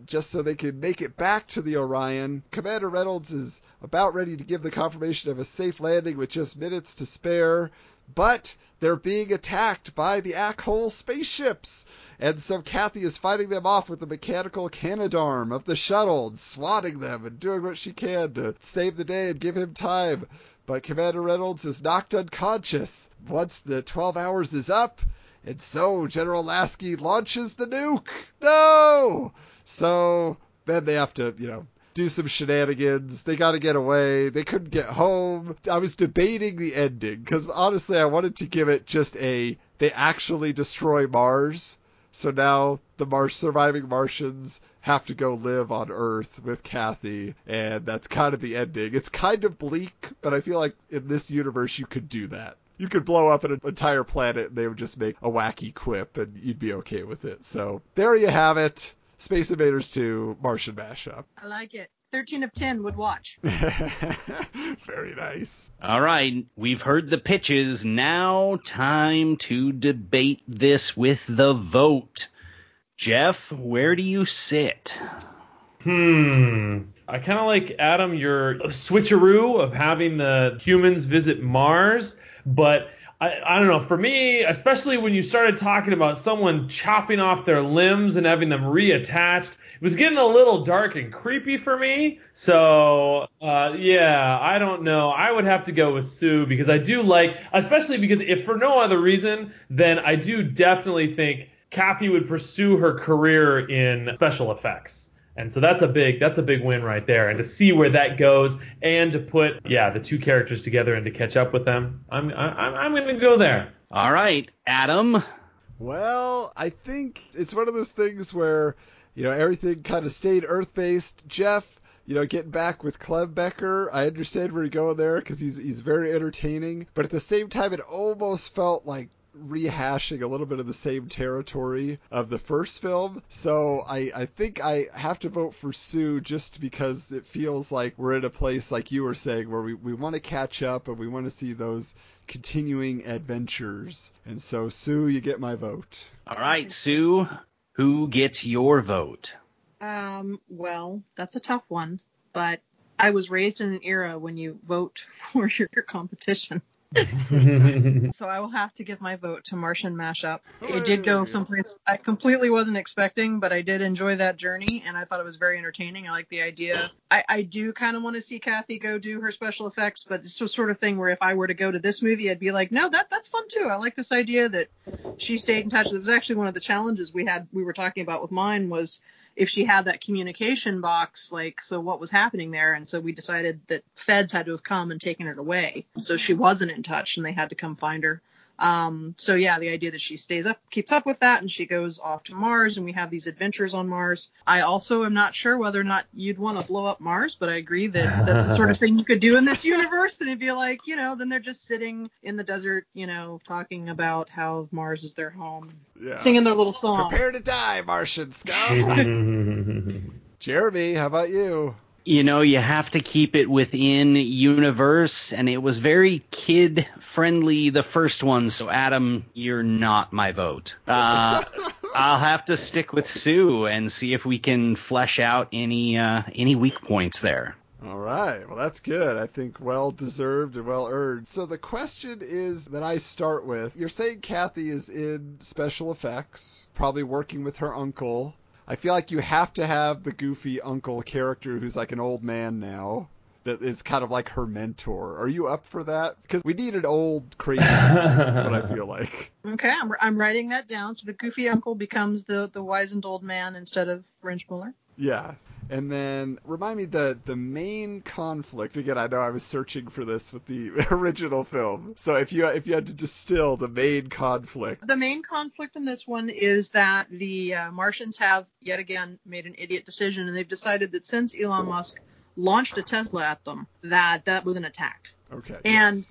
just so they can make it back to the Orion. Commander Reynolds is about ready to give the confirmation of a safe landing with just minutes to spare, but they're being attacked by the Ak-Hole spaceships, and so Kathy is fighting them off with the mechanical canadarm of the shuttle and swatting them and doing what she can to save the day and give him time. but Commander Reynolds is knocked unconscious. Once the 12 hours is up, and so General Alaskey launches the nuke. No! So then they have to, you know, do some shenanigans. They got to get away. They couldn't get home. I was debating the ending because, honestly, I wanted to give it just a, they actually destroy Mars. So now the surviving Martians have to go live on Earth with Kathy, and that's kind of the ending. It's kind of bleak, but I feel like in this universe you could do that. You could blow up an entire planet, and they would just make a wacky quip, and you'd be okay with it. So there you have it. Space Invaders 2, Martian Mashup. I like it. 13 of 10 would watch. Very nice. All right. We've heard the pitches. Now time to debate this with the vote. Jeff, where do you sit? I kind of like, Adam, your switcheroo of having the humans visit Mars, but I don't know. For me, especially when you started talking about someone chopping off their limbs and having them reattached, it was getting a little dark and creepy for me. So, yeah, I don't know. I would have to go with Sue because I do like, especially because if for no other reason, then I do definitely think Kathy would pursue her career in special effects. And so that's a big win right there. And to see where that goes and to put, the two characters together and to catch up with them, I'm going to go there. All right, Adam. Well, I think it's one of those things where, you know, everything kind of stayed Earth-based. Jeff, you know, getting back with Klembecker, I understand where you're going there because he's very entertaining. But at the same time, it almost felt like rehashing a little bit of the same territory of the first film. So I think I have to vote for Sue just because it feels like we're in a place, like you were saying, where we want to catch up and we want to see those continuing adventures. And so, Sue, you get my vote. All right, Sue. Who gets your vote? Well, that's a tough one, but I was raised in an era when you vote for your competition. So I will have to give my vote to Martian Mashup. It did go someplace I completely wasn't expecting, but I did enjoy that journey, and I thought it was very entertaining. I like the idea. I do kind of want to see Kathy go do her special effects, but this was sort of thing where if I were to go to this movie, I'd be like, no, that's fun too. I like this idea that she stayed in touch. It was actually one of the challenges we were talking about with mine was if she had that communication box, like, so what was happening there? And so we decided that feds had to have come and taken it away. So she wasn't in touch and they had to come find her. So yeah, the idea that she keeps up with that and she goes off to Mars and we have these adventures on Mars. I also am not sure whether or not you'd want to blow up Mars, but I agree that that's the sort of thing you could do in this universe. And it'd be like, you know, then they're just sitting in the desert, you know, talking about how Mars is their home, singing their little song. Prepare to die, Martian scum. Jeremy, how about you? You know, you have to keep it within universe, and it was very kid-friendly, the first one, so Adam, you're not my vote. I'll have to stick with Sue and see if we can flesh out any weak points there. All right. Well, that's good. I think well-deserved and well-earned. So the question is that I start with, you're saying Kathy is in special effects, probably working with her uncle. I feel like you have to have the goofy uncle character who's like an old man now that is kind of like her mentor. Are you up for that? Because we need an old crazy man. That's what I feel like. Okay, I'm writing that down. So the goofy uncle becomes the wizened old man instead of Rinchmuller. Yeah. And then remind me the main conflict. Again, I know I was searching for this with the original film. So if you had to distill the main conflict. The main conflict in this one is that the Martians have yet again made an idiot decision, and they've decided that since Elon Musk launched a Tesla at them, that was an attack. Okay. And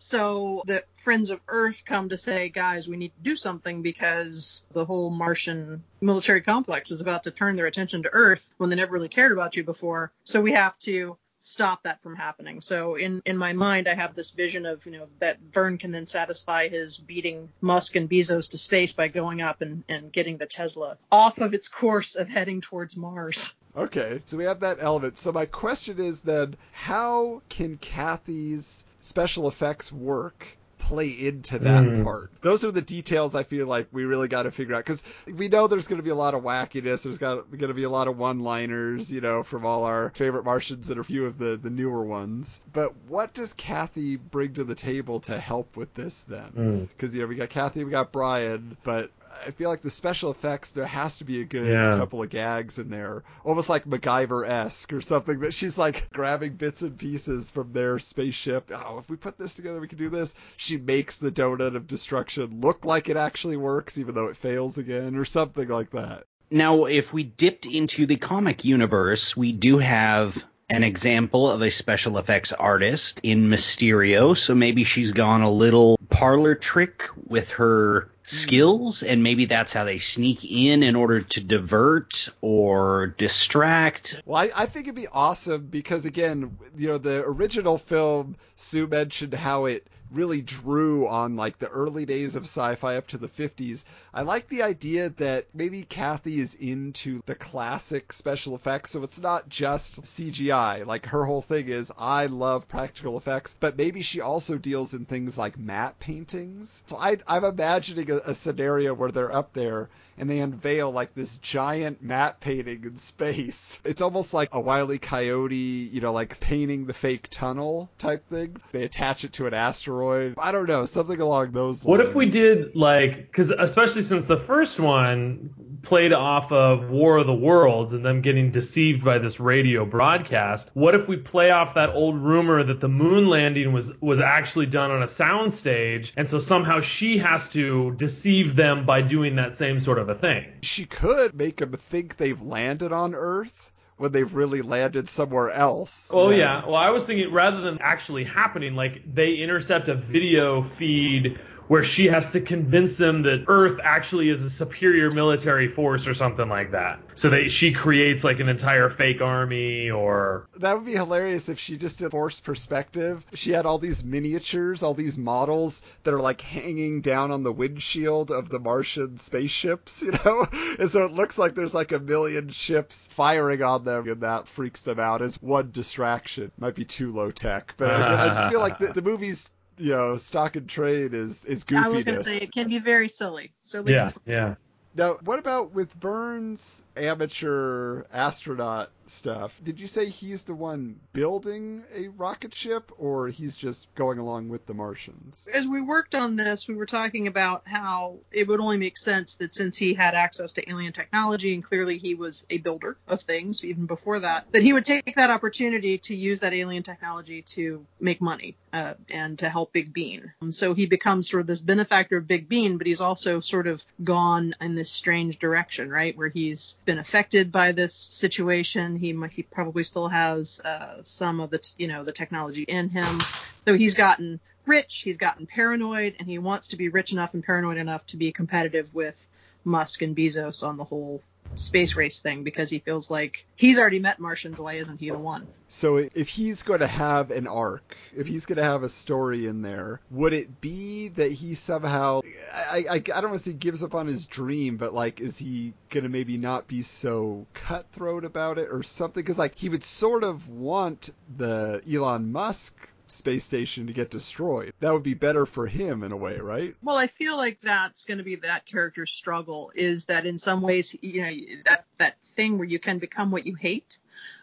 so the Friends of Earth come to say, guys, we need to do something because the whole Martian military complex is about to turn their attention to Earth when they never really cared about you before. So we have to stop that from happening. So in my mind, I have this vision of, you know, that Vern can then satisfy his beating Musk and Bezos to space by going up and getting the Tesla off of its course of heading towards Mars. Okay, so we have that element. So my question is then, how can Kathy's special effects work? play into that part. Those are the details I feel like we really got to figure out, because we know there's going to be a lot of wackiness. There's going to be a lot of one-liners, you know, from all our favorite Martians and a few of the newer ones. But what does Kathy bring to the table to help with this then? Because, you know, we got Kathy, we got Brian, but I feel like the special effects, there has to be a good couple of gags in there, almost like MacGyver-esque or something, that she's like grabbing bits and pieces from their spaceship. Oh, if we put this together, we can do this. She makes the donut of destruction look like it actually works, even though it fails again, or something like that. Now, if we dipped into the comic universe, we do have an example of a special effects artist in Mysterio, so maybe she's gone a little parlor trick with her skills, and maybe that's how they sneak in order to divert or distract. Well, I think it'd be awesome because, again, you know, the original film, Sue mentioned how it really drew on like the early days of sci-fi up to the 50s. I like the idea that maybe Kathy is into the classic special effects, so it's not just CGI. Like, her whole thing is, I love practical effects, but maybe she also deals in things like matte paintings. So I'm imagining a scenario where they're up there and they unveil like this giant matte painting in space. It's almost like a Wile E. Coyote, you know, like painting the fake tunnel type thing. They attach it to an asteroid. I don't know, something along those lines. What if we did, like, because especially since the first one played off of War of the Worlds and them getting deceived by this radio broadcast, what if we play off that old rumor that the moon landing was actually done on a soundstage, and so somehow she has to deceive them by doing that same sort of a thing. She could make them think they've landed on Earth when they've really landed somewhere else. Oh, yeah. Well, I was thinking rather than actually happening, like they intercept a video feed where she has to convince them that Earth actually is a superior military force or something like that. So she creates like an entire fake army or... That would be hilarious if she just did force perspective. She had all these miniatures, all these models that are like hanging down on the windshield of the Martian spaceships, you know? And so it looks like there's like a million ships firing on them, and that freaks them out as one distraction. Might be too low tech, but I just feel like the movie's, you know, stock and trade is goofiness. I was going to say, it can be very silly. Yeah. Now, what about with Vern's amateur astronaut stuff? Did you say he's the one building a rocket ship, or he's just going along with the Martians? As we worked on this, we were talking about how it would only make sense that since he had access to alien technology, and clearly he was a builder of things even before that he would take that opportunity to use that alien technology to make money and to help Big Bean. And so he becomes sort of this benefactor of Big Bean, but he's also sort of gone in this strange direction, right, where he's been affected by this situation. He probably still has some of the technology in him. So he's gotten rich, he's gotten paranoid, and he wants to be rich enough and paranoid enough to be competitive with Musk and Bezos on the whole space race thing, because he feels like he's already met Martians. Why isn't he the one? So if he's going to have an arc, if he's going to have a story in there, would it be that he somehow, I don't want to say gives up on his dream, but like, is he going to maybe not be so cutthroat about it or something? Because like, he would sort of want the Elon Musk space station to get destroyed. That would be better for him in a way, right? Well, I feel like that's going to be that character's struggle, is that in some ways, you know, that thing where you can become what you hate.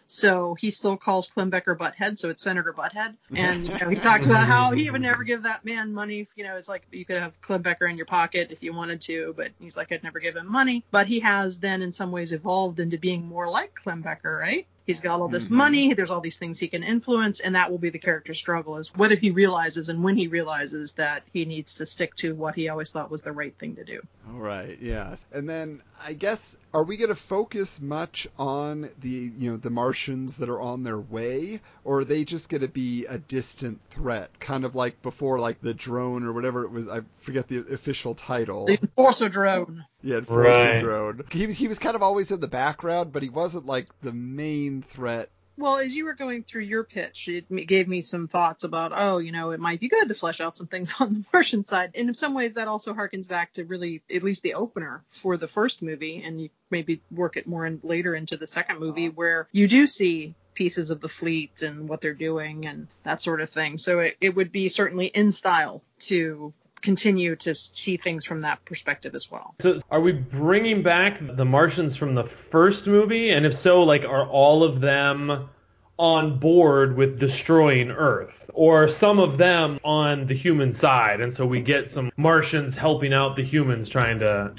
So he still calls Klembecker Butthead, so it's Senator Butthead. And, you know, he talks about how he would never give that man money. You know, it's like you could have Klembecker in your pocket if you wanted to, but he's like, I'd never give him money. But he has then in some ways evolved into being more like Klembecker, right? He's got all this money, there's all these things he can influence, and that will be the character's struggle, is whether he realizes and when he realizes that he needs to stick to what he always thought was the right thing to do. All right, yeah. And then I guess, are we going to focus much on the Martians that are on their way, or are they just going to be a distant threat? Kind of like before, like the drone or whatever it was, I forget the official title. The Enforcer drone. Yeah, Enforcer drone. He was kind of always in the background, but he wasn't like the main threat. Well, as you were going through your pitch, it gave me some thoughts about, it might be good to flesh out some things on the Martian side. And in some ways, that also harkens back to really at least the opener for the first movie, and you maybe work it more later into the second movie, where you do see pieces of the fleet and what they're doing and that sort of thing. So it would be certainly in style to continue to see things from that perspective as well. So are we bringing back the Martians from the first movie? And if so, like, are all of them on board with destroying Earth, or some of them on the human side, and so we get some Martians helping out the humans trying to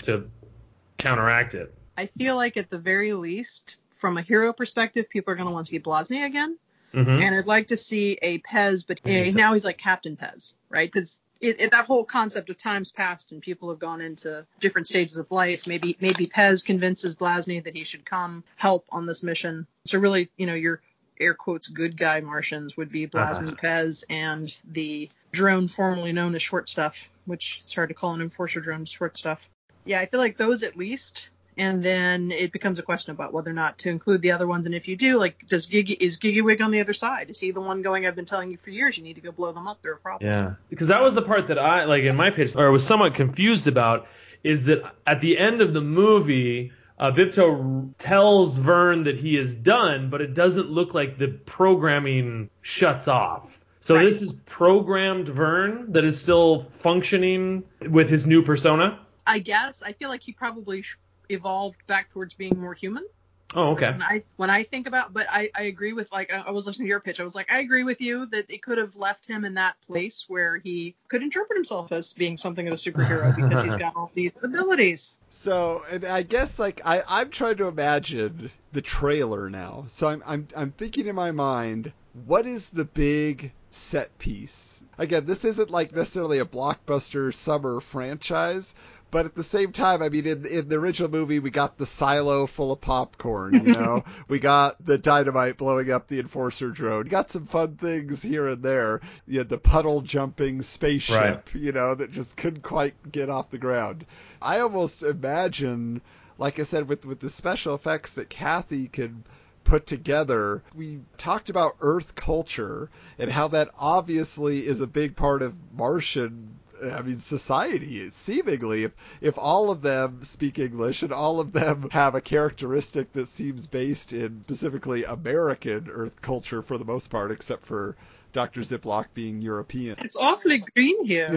counteract it? I feel like at the very least, from a hero perspective, people are going to want to see Blasny again, and I'd like to see a Pez, but now he's like Captain Pez, right? Because that whole concept of time's passed and people have gone into different stages of life. Maybe Pez convinces Blasny that he should come help on this mission. So really, your air quotes good guy Martians would be Blasny, Pez, and the drone formerly known as Short Stuff, which it's hard to call an enforcer drone Short Stuff. Yeah, I feel like those at least. And then it becomes a question about whether or not to include the other ones. And if you do, like, is Giggly-wig on the other side? Is he the one going, I've been telling you for years, you need to go blow them up, they're a problem? Yeah, because that was the part that I, like, in my pitch, or was somewhat confused about, is that at the end of the movie, Bipto tells Vern that he is done, but it doesn't look like the programming shuts off. So This is programmed Vern that is still functioning with his new persona? I guess. I feel like he probably evolved back towards being more human. Oh, okay. When I think about, but I agree with, like, I was listening to your pitch. I was like, I agree with you that it could have left him in that place where he could interpret himself as being something of a superhero because he's got all these abilities. So, and I guess, like, I'm trying to imagine the trailer now. So I'm thinking in my mind, what is the big set piece? Again, this isn't like necessarily a blockbuster summer franchise. But at the same time, I mean, in the original movie, we got the silo full of popcorn, we got the dynamite blowing up the enforcer drone, we got some fun things here and there, the puddle jumping spaceship, that just couldn't quite get off the ground. I almost imagine, like I said, with the special effects that Kathy could put together, we talked about Earth culture and how that obviously is a big part of Martian, I mean, society is seemingly, if all of them speak English and all of them have a characteristic that seems based in specifically American Earth culture for the most part, except for Dr. Ziploc being European. It's awfully green here.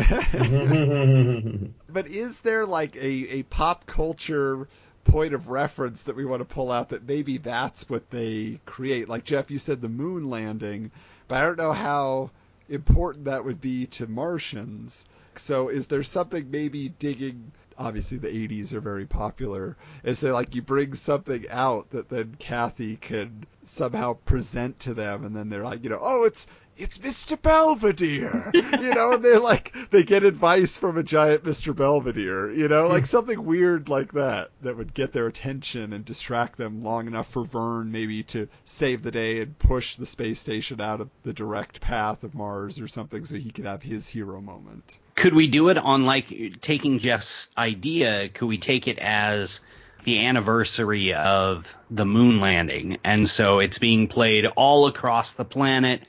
But is there like a pop culture point of reference that we want to pull out that maybe that's what they create? Like, Jeff, you said the moon landing, but I don't know how important that would be to Martians. So is there something maybe digging, obviously the 80s are very popular, and so like you bring something out that then Kathy could somehow present to them, and then they're like, oh, it's Mr. Belvedere, and they're like, they get advice from a giant Mr. Belvedere, like something weird like that would get their attention and distract them long enough for Vern maybe to save the day and push the space station out of the direct path of Mars or something so he could have his hero moment. Could we do it on, like, taking Jeff's idea, could we take it as the anniversary of the moon landing? And so it's being played all across the planet,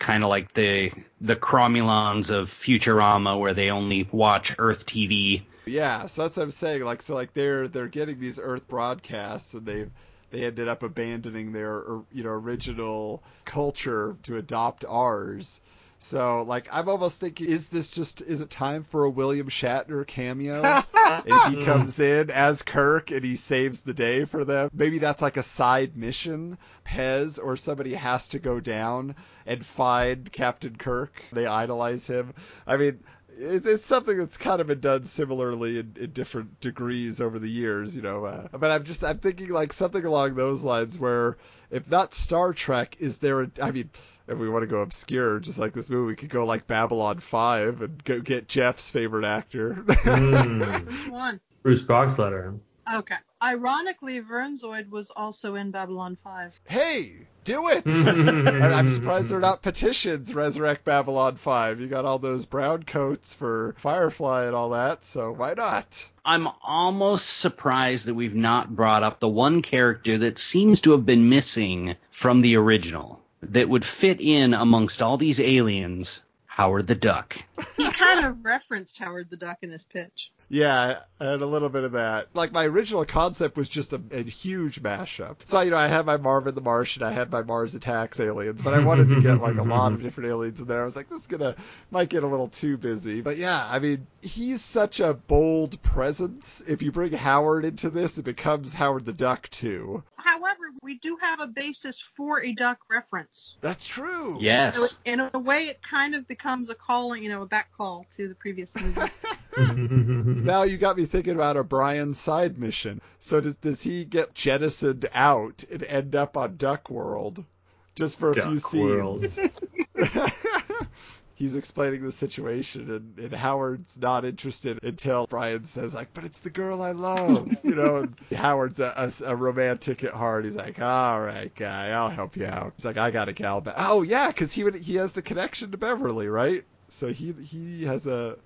kind of like the Cromulons of Futurama where they only watch Earth TV. Yeah, so that's what I'm saying. Like, so like they're getting these Earth broadcasts and they ended up abandoning their original culture to adopt ours. So, like, I'm almost thinking, is it time for a William Shatner cameo? If he comes in as Kirk and he saves the day for them, maybe that's like a side mission. Pez or somebody has to go down and find Captain Kirk. They idolize him. I mean, it's something that's kind of been done similarly in different degrees over the years, But I'm thinking like something along those lines where, if not Star Trek, if we want to go obscure, just like this movie, we could go like Babylon 5 and go get Jeff's favorite actor. Which one? Bruce Boxleiter. Okay. Ironically, Vernzoid was also in Babylon 5. Hey, do it! I'm surprised they're not petitions, Resurrect Babylon 5. You got all those brown coats for Firefly and all that, so why not? I'm almost surprised that we've not brought up the one character that seems to have been missing from the original, that would fit in amongst all these aliens. Howard the Duck. He kind of referenced Howard the Duck in his pitch. Yeah, and a little bit of that. Like, my original concept was just a huge mashup. So, you know, I had my Marvin the Martian, I had my Mars Attacks aliens, but I wanted to get, like, a lot of different aliens in there. I was like, this is might get a little too busy. But, yeah, I mean, he's such a bold presence. If you bring Howard into this, it becomes Howard the Duck, too. However, we do have a basis for a duck reference. That's true. Yes. So in a way, it kind of becomes a call, you know, a back call to the previous movie. Now you got me thinking about a Brian side mission. So does he get jettisoned out and end up on Duck World just for a few scenes? He's explaining the situation, and Howard's not interested until Brian says, like, but it's the girl I love, you know. And Howard's a romantic at heart. He's like, all right, guy, I'll help you out. He's like, I got a gal back. Oh, yeah, because he has the connection to Beverly, right? So he has a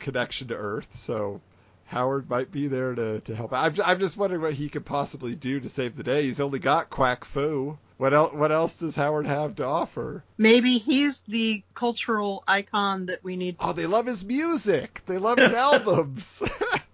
connection to Earth, so Howard might be there to help out. I'm just wondering what he could possibly do to save the day. He's only got Quack Foo. What else does Howard have to offer? Maybe he's the cultural icon that we need. Oh, they love his music. They love his albums.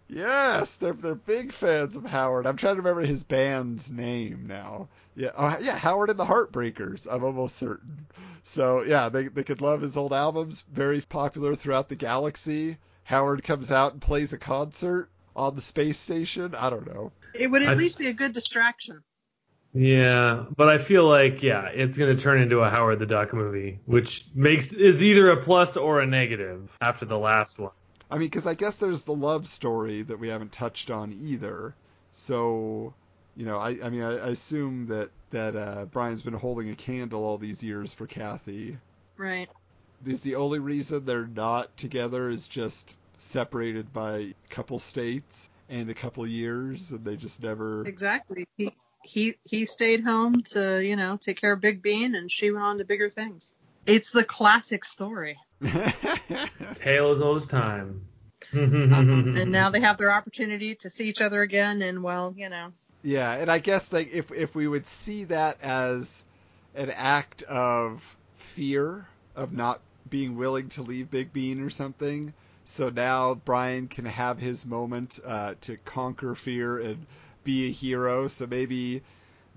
Yes, they're big fans of Howard. I'm trying to remember his band's name now. Yeah, oh, yeah, Howard and the Heartbreakers, I'm almost certain. So, yeah, they could love his old albums, very popular throughout the galaxy. Howard comes out and plays a concert on the space station. I don't know. It would at least be a good distraction. Yeah, but I feel like, yeah, it's going to turn into a Howard the Duck movie, which is either a plus or a negative after the last one. I mean, because I guess there's the love story that we haven't touched on either. So, you know, I mean, I assume that Brian's been holding a candle all these years for Kathy. Right. Is the only reason they're not together is just separated by a couple states and a couple years, and they just never... Exactly. He stayed home to, you know, take care of Big Bean, and she went on to bigger things. It's the classic story. Tale as old as time. And now they have their opportunity to see each other again, and, well, you know. Yeah, and I guess, like, if we would see that as an act of fear, of not being willing to leave Big Bean or something, so now Brian can have his moment to conquer fear and be a hero. So maybe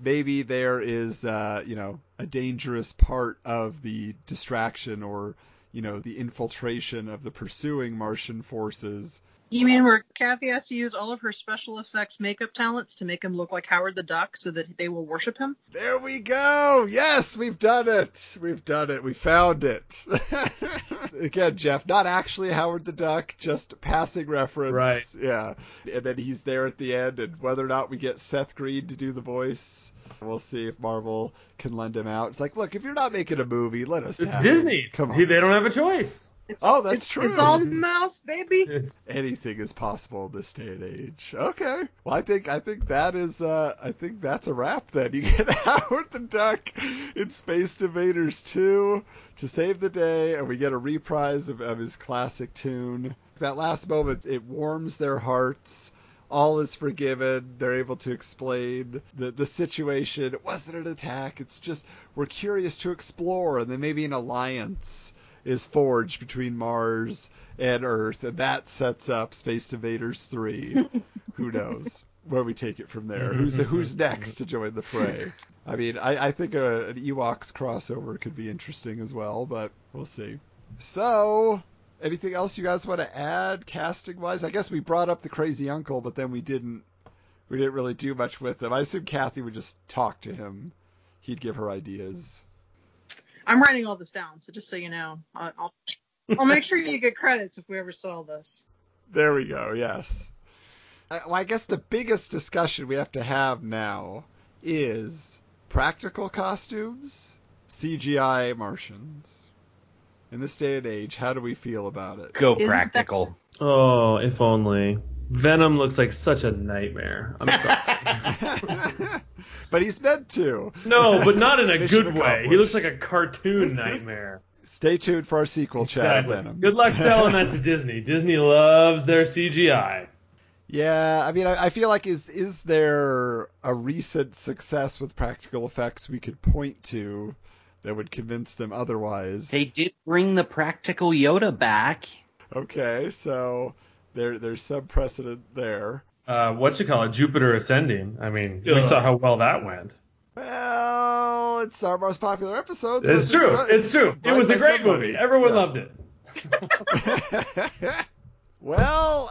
there is you know, a dangerous part of the distraction, or, you know, the infiltration of the pursuing Martian forces. You mean where Kathy has to use all of her special effects makeup talents to make him look like Howard the Duck so that they will worship him? There we go! Yes, we've done it! We've done it. We found it. Again, Jeff, not actually Howard the Duck, just passing reference. Right. Yeah. And then he's there at the end, and whether or not we get Seth Green to do the voice, we'll see if Marvel can lend him out. It's like, look, if you're not making a movie, let us have it. It's Disney. Come on. They don't have a choice. That's true. It's all mouse, baby. Anything is possible in this day and age. Okay. Well, I think that is that's a wrap then. You get Howard the Duck in Space Invaders 2 to save the day, and we get a reprise of his classic tune. That last moment, it warms their hearts. All is forgiven. They're able to explain the situation. It wasn't an attack. It's just we're curious to explore, and then maybe an alliance is forged between Mars and Earth, and that sets up Space Invaders 3. Who knows where we take it from there? Who's next to join the fray? I mean, I think an Ewoks crossover could be interesting as well, but we'll see. So, anything else you guys want to add, casting-wise? I guess we brought up the crazy uncle, but then we didn't really do much with him. I assume Kathy would just talk to him. He'd give her ideas. I'm writing all this down, so just so you know, I'll make sure you get credits if we ever saw this. There we go, yes. I guess the biggest discussion we have to have now is practical costumes, CGI Martians. In this day and age, how do we feel about it? Go practical. Oh, if only. Venom looks like such a nightmare. I'm sorry. But he's meant to. No, but not in a good way. He looks like a cartoon nightmare. Stay tuned for our sequel, Chad. Exactly. Good luck selling that to Disney. Disney loves their CGI. Yeah, I mean, I feel like is there a recent success with practical effects we could point to that would convince them otherwise. They did bring the practical Yoda back. Okay, so there's some precedent there. Jupiter Ascending. I mean, we saw how well that went. Well, it's our most popular episode. So it's true. It was a great movie. Everyone loved it. Well,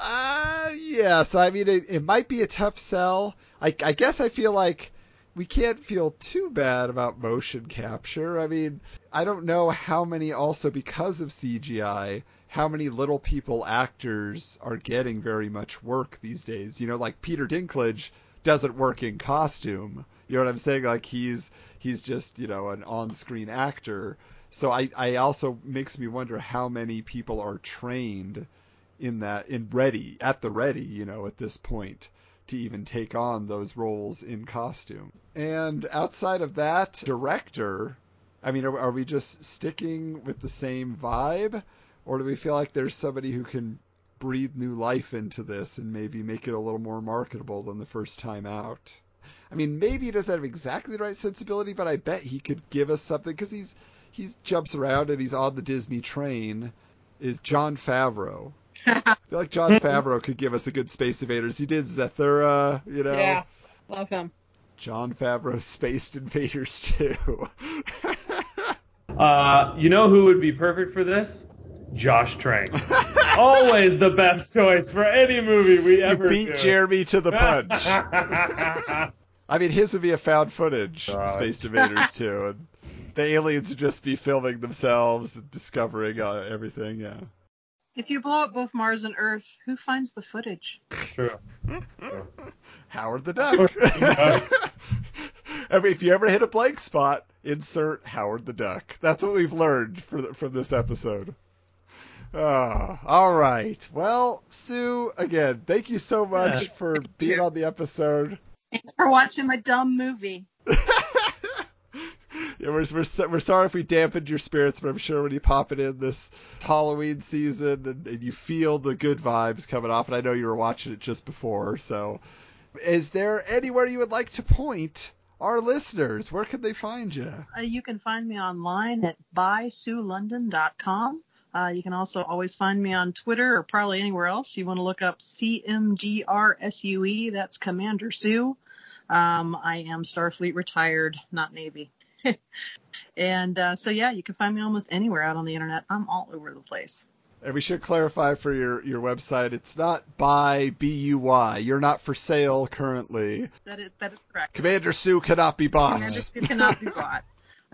so I mean, it might be a tough sell. I guess I feel like we can't feel too bad about motion capture. I mean, I don't know how many, also because of CGI, how many little people actors are getting very much work these days. You know, like Peter Dinklage doesn't work in costume. You know what I'm saying? Like he's just, you know, an on-screen actor. So I also makes me wonder how many people are trained in that, at the ready, you know, at this point to even take on those roles in costume. And outside of that, director, I mean, are we just sticking with the same vibe? Or do we feel like there's somebody who can breathe new life into this and maybe make it a little more marketable than the first time out? I mean, maybe he doesn't have exactly the right sensibility, but I bet he could give us something because he jumps around and he's on the Disney train. Is Jon Favreau? I feel like Jon Favreau could give us a good Space Invaders. He did Zathura, you know. Yeah, love him. Jon Favreau, Space Invaders too. You know who would be perfect for this? Josh Trank. Always the best choice for any movie we ever do. You beat Jeremy to the punch. I mean, his would be a found footage, Space Invaders 2. And the aliens would just be filming themselves and discovering everything, yeah. If you blow up both Mars and Earth, who finds the footage? True. Howard the Duck. I mean, if you ever hit a blank spot, insert Howard the Duck. That's what we've learned from this episode. All right. Well, Sue, again, thank you so much for being on the episode. Thanks for watching my dumb movie. We're sorry if we dampened your spirits, but I'm sure when you pop it in this Halloween season and you feel the good vibes coming off, and I know you were watching it just before, so is there anywhere you would like to point our listeners? Where can they find you? You can find me online at buysuelondon.com. You can also always find me on Twitter or probably anywhere else. You want to look up CMDRSUE. That's Commander Sue. I am Starfleet retired, not Navy. And you can find me almost anywhere out on the internet. I'm all over the place. And we should clarify for your website, it's not buy, B-U-Y. You're not for sale currently. That is correct. Commander Sue cannot be bought. Commander Sue cannot be bought.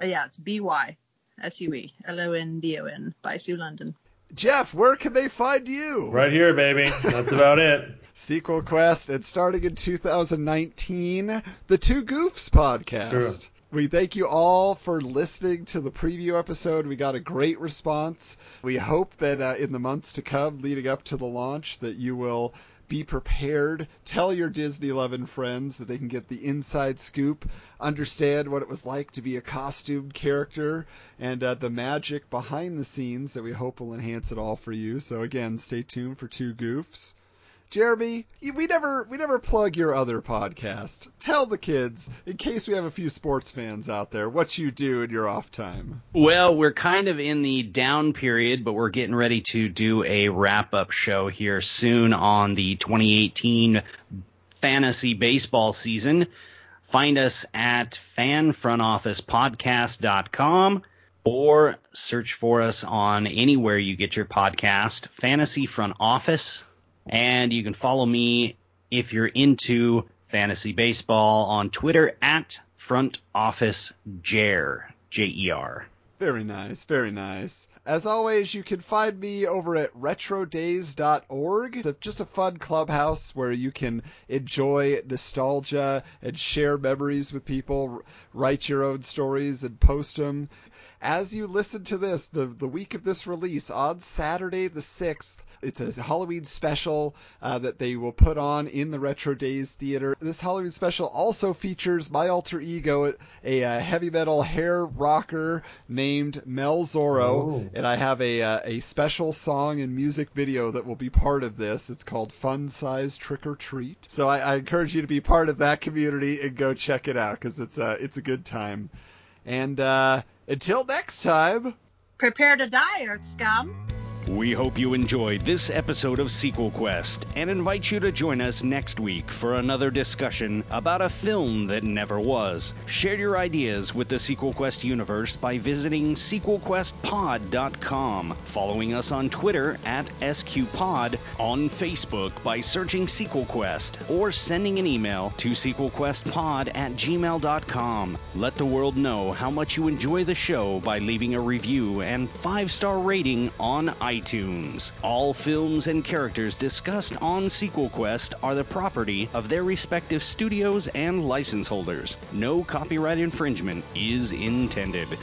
It's B-Y. SUELONDON by Sue London. Jeff, where can they find you? Right here, baby. That's about it. Sequel Quest, and starting in 2019, the Two Goofs podcast. Sure. We thank you all for listening to the preview episode. We got a great response. We hope that in the months to come, leading up to the launch, that you will be prepared. Tell your Disney-loving friends that they can get the inside scoop, understand what it was like to be a costumed character, and the magic behind the scenes that we hope will enhance it all for you. So again, stay tuned for Two Goofs. Jeremy, we never plug your other podcast. Tell the kids, in case we have a few sports fans out there, what you do in your off time. Well, we're kind of in the down period, but we're getting ready to do a wrap-up show here soon on the 2018 fantasy baseball season. Find us at fanfrontofficepodcast.com. Or search for us on anywhere you get your podcast, Fantasy Front Office. And you can follow me, if you're into fantasy baseball, on Twitter at Front Office Jer, J-E-R. Very nice, very nice. As always, you can find me over at retrodays.org. It's just a fun clubhouse where you can enjoy nostalgia and share memories with people, write your own stories and post them. As you listen to this, the week of this release, on Saturday the 6th, it's a Halloween special that they will put on in the Retro Days Theater. This Halloween special also features my alter ego, a heavy metal hair rocker named Mel Zorro. Oh. And I have a special song and music video that will be part of this. It's called Fun Size Trick or Treat. So I encourage you to be part of that community and go check it out because it's a good time. And Until next time, prepare to die, Earth scum. We hope you enjoyed this episode of Sequel Quest and invite you to join us next week for another discussion about a film that never was. Share your ideas with the Sequel Quest universe by visiting sequelquestpod.com, following us on Twitter @SQPod, on Facebook by searching Sequel Quest, or sending an email to sequelquestpod@gmail.com. Let the world know how much you enjoy the show by leaving a review and 5-star rating on iTunes. All films and characters discussed on Sequel Quest are the property of their respective studios and license holders. No copyright infringement is intended.